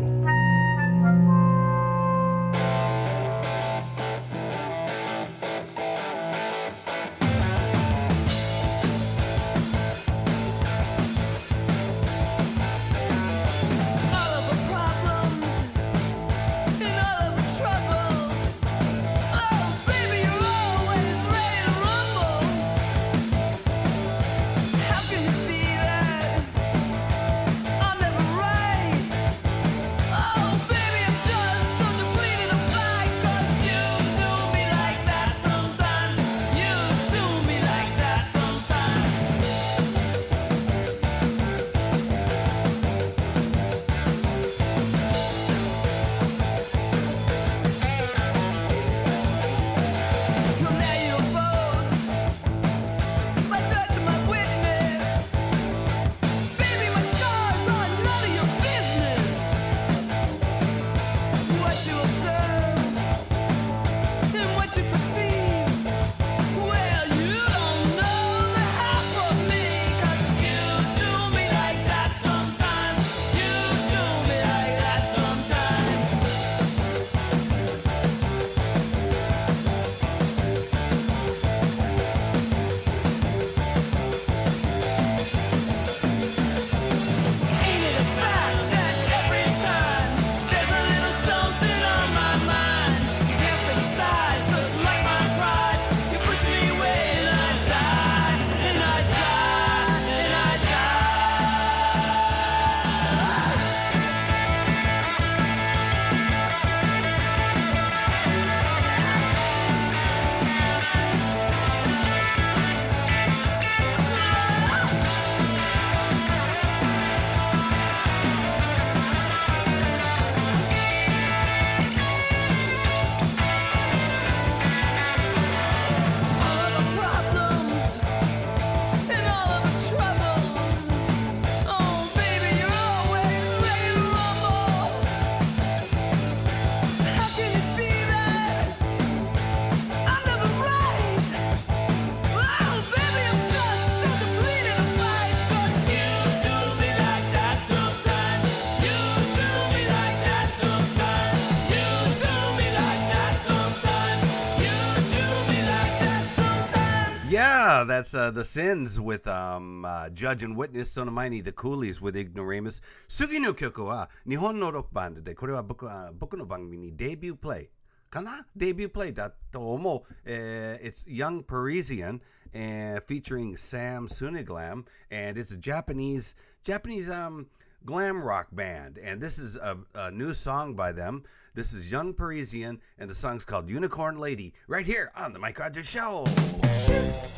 That's The Sins with Judge and Witness, Sonomani, The Coolies with Ignoramus. Sugi no Kyoku wa Nihon no Rock Band de, kore wa boku no bangumi ni debut play. Kana? Debut play da to omou. It's Young Parisian featuring Sam Suniglam, and it's a Japanese glam rock band, and this is a new song by them. This is Young Parisian, and the song's called Unicorn Lady, right here on the Mike Rogers Show. Shoot.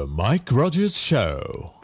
The Mike Rogers Show.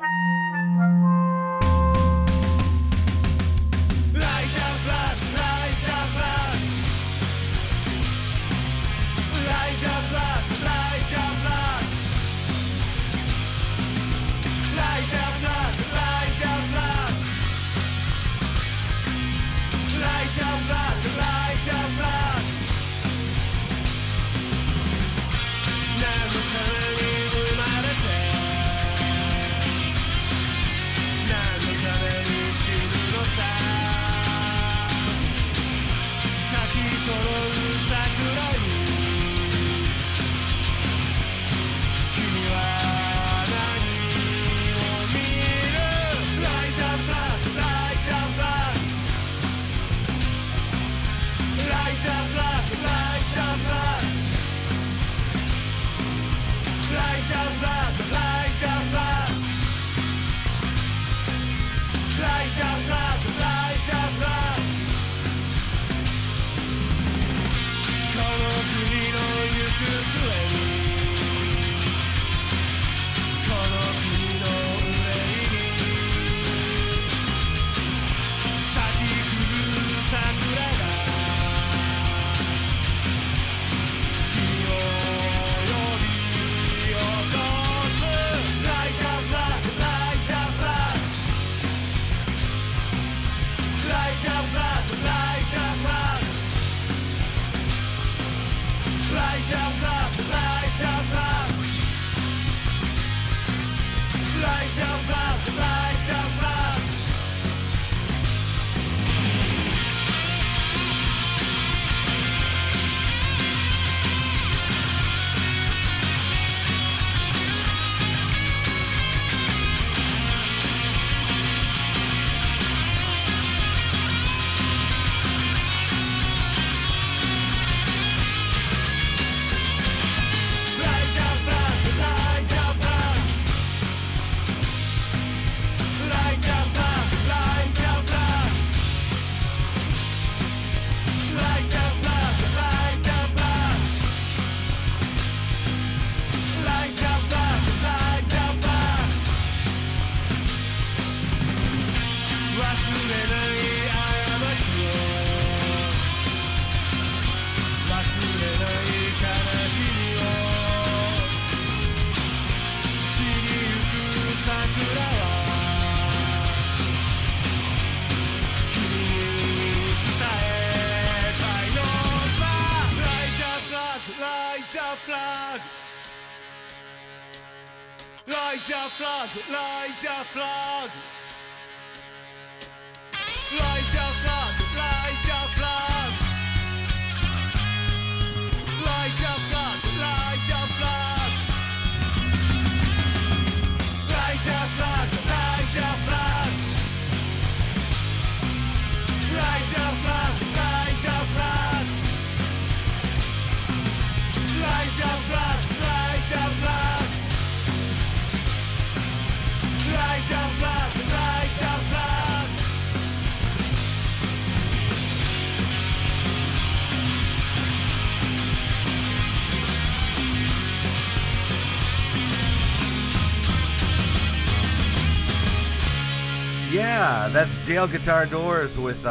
Yeah, that's Jail Guitar Doors with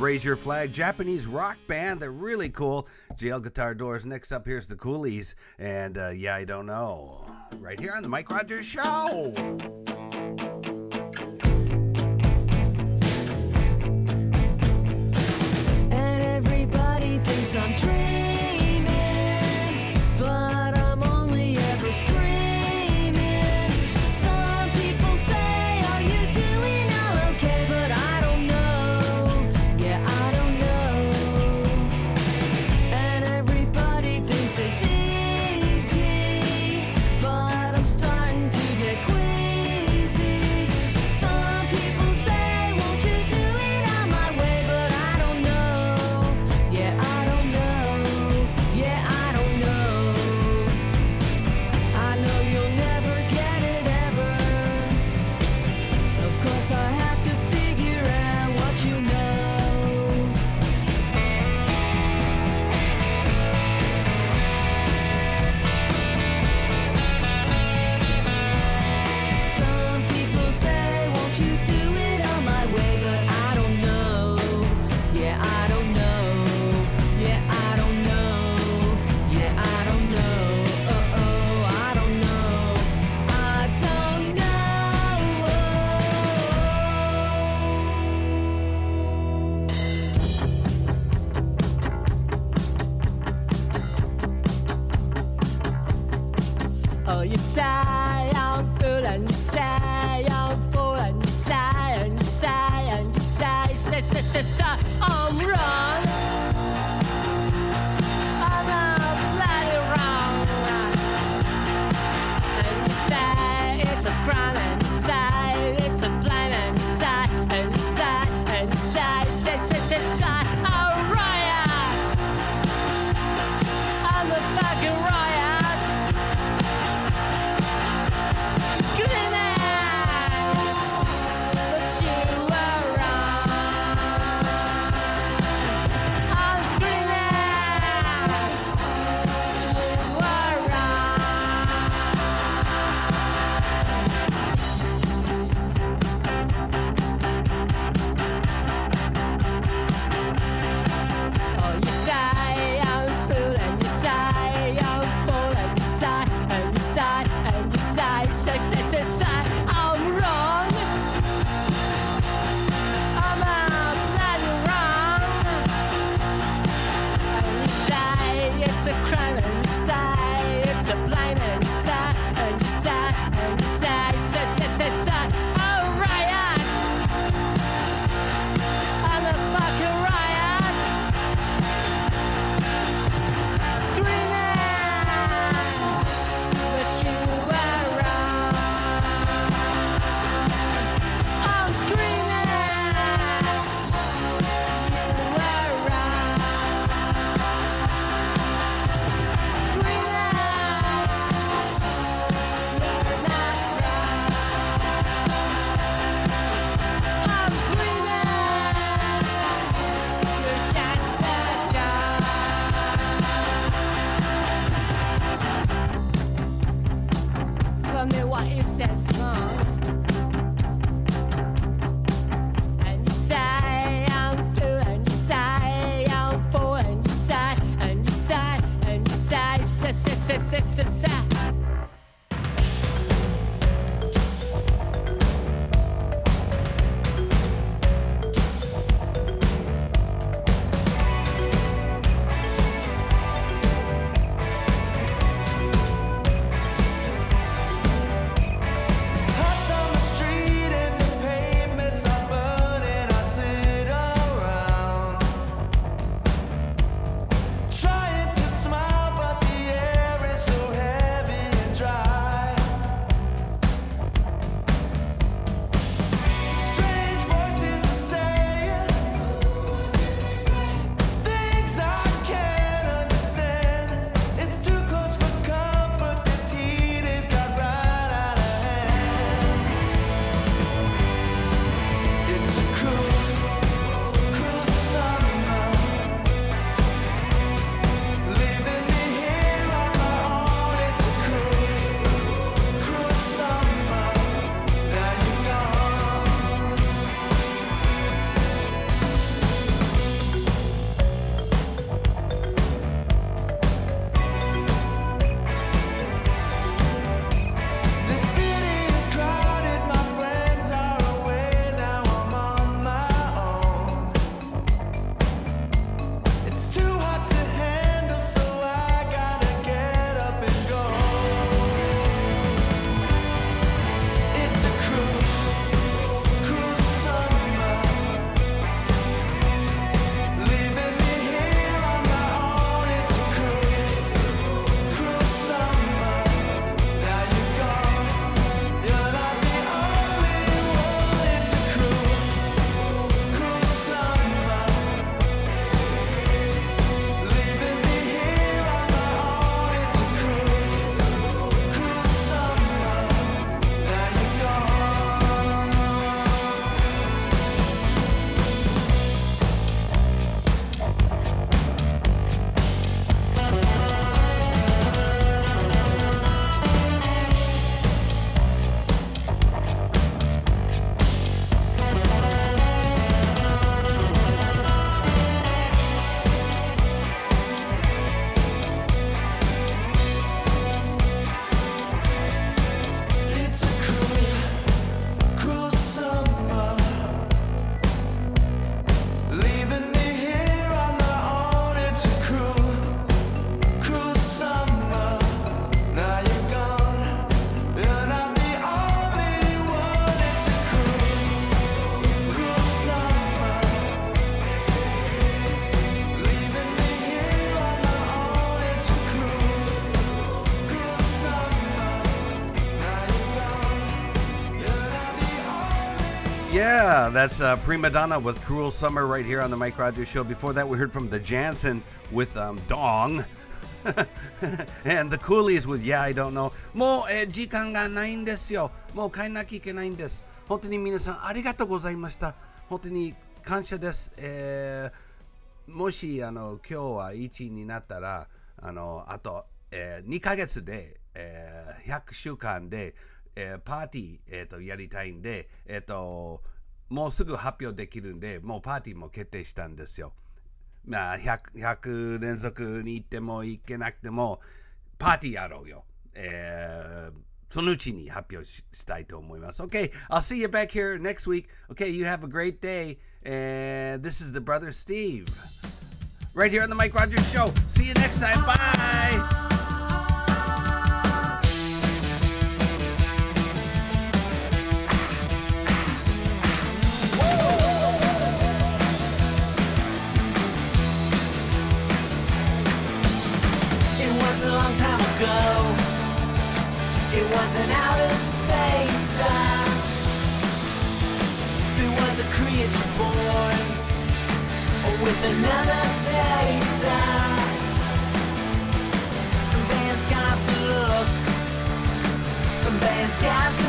Raise Your Flag, Japanese rock band. They're really cool. Jail Guitar Doors. Next up, here's the Coolies. And yeah, I don't know. Right here on the Mike Rogers Show. And everybody thinks I'm dreaming, but I'm only ever screaming. Yeah, that's Prima Donna with Cruel Summer right here on the Mike Rogers Show. Before that, we heard from The Jansen with Dong. And The Coolies with Yeah, I Don't Know. もう時間がないんですよ。もう帰んなきゃいけないんです。本当に皆さんありがとうございました。本当に感謝です。 もしあの今日は100年になったらあと2ヶ月で100周間でパーティーやりたいんでもうすぐ発表できるんでもうパーティーも決定したんですよ。まあ100連続に行ってもいけなくてもパーティーやろうよ。そのうちに発表したいと思います。Okay, I'll see you back here next week. Okay, you have a great day. And this is the brother Steve. Right here on the Mike Rogers Show. See you next time. Bye. With another face, Some bands got the look, some bands got the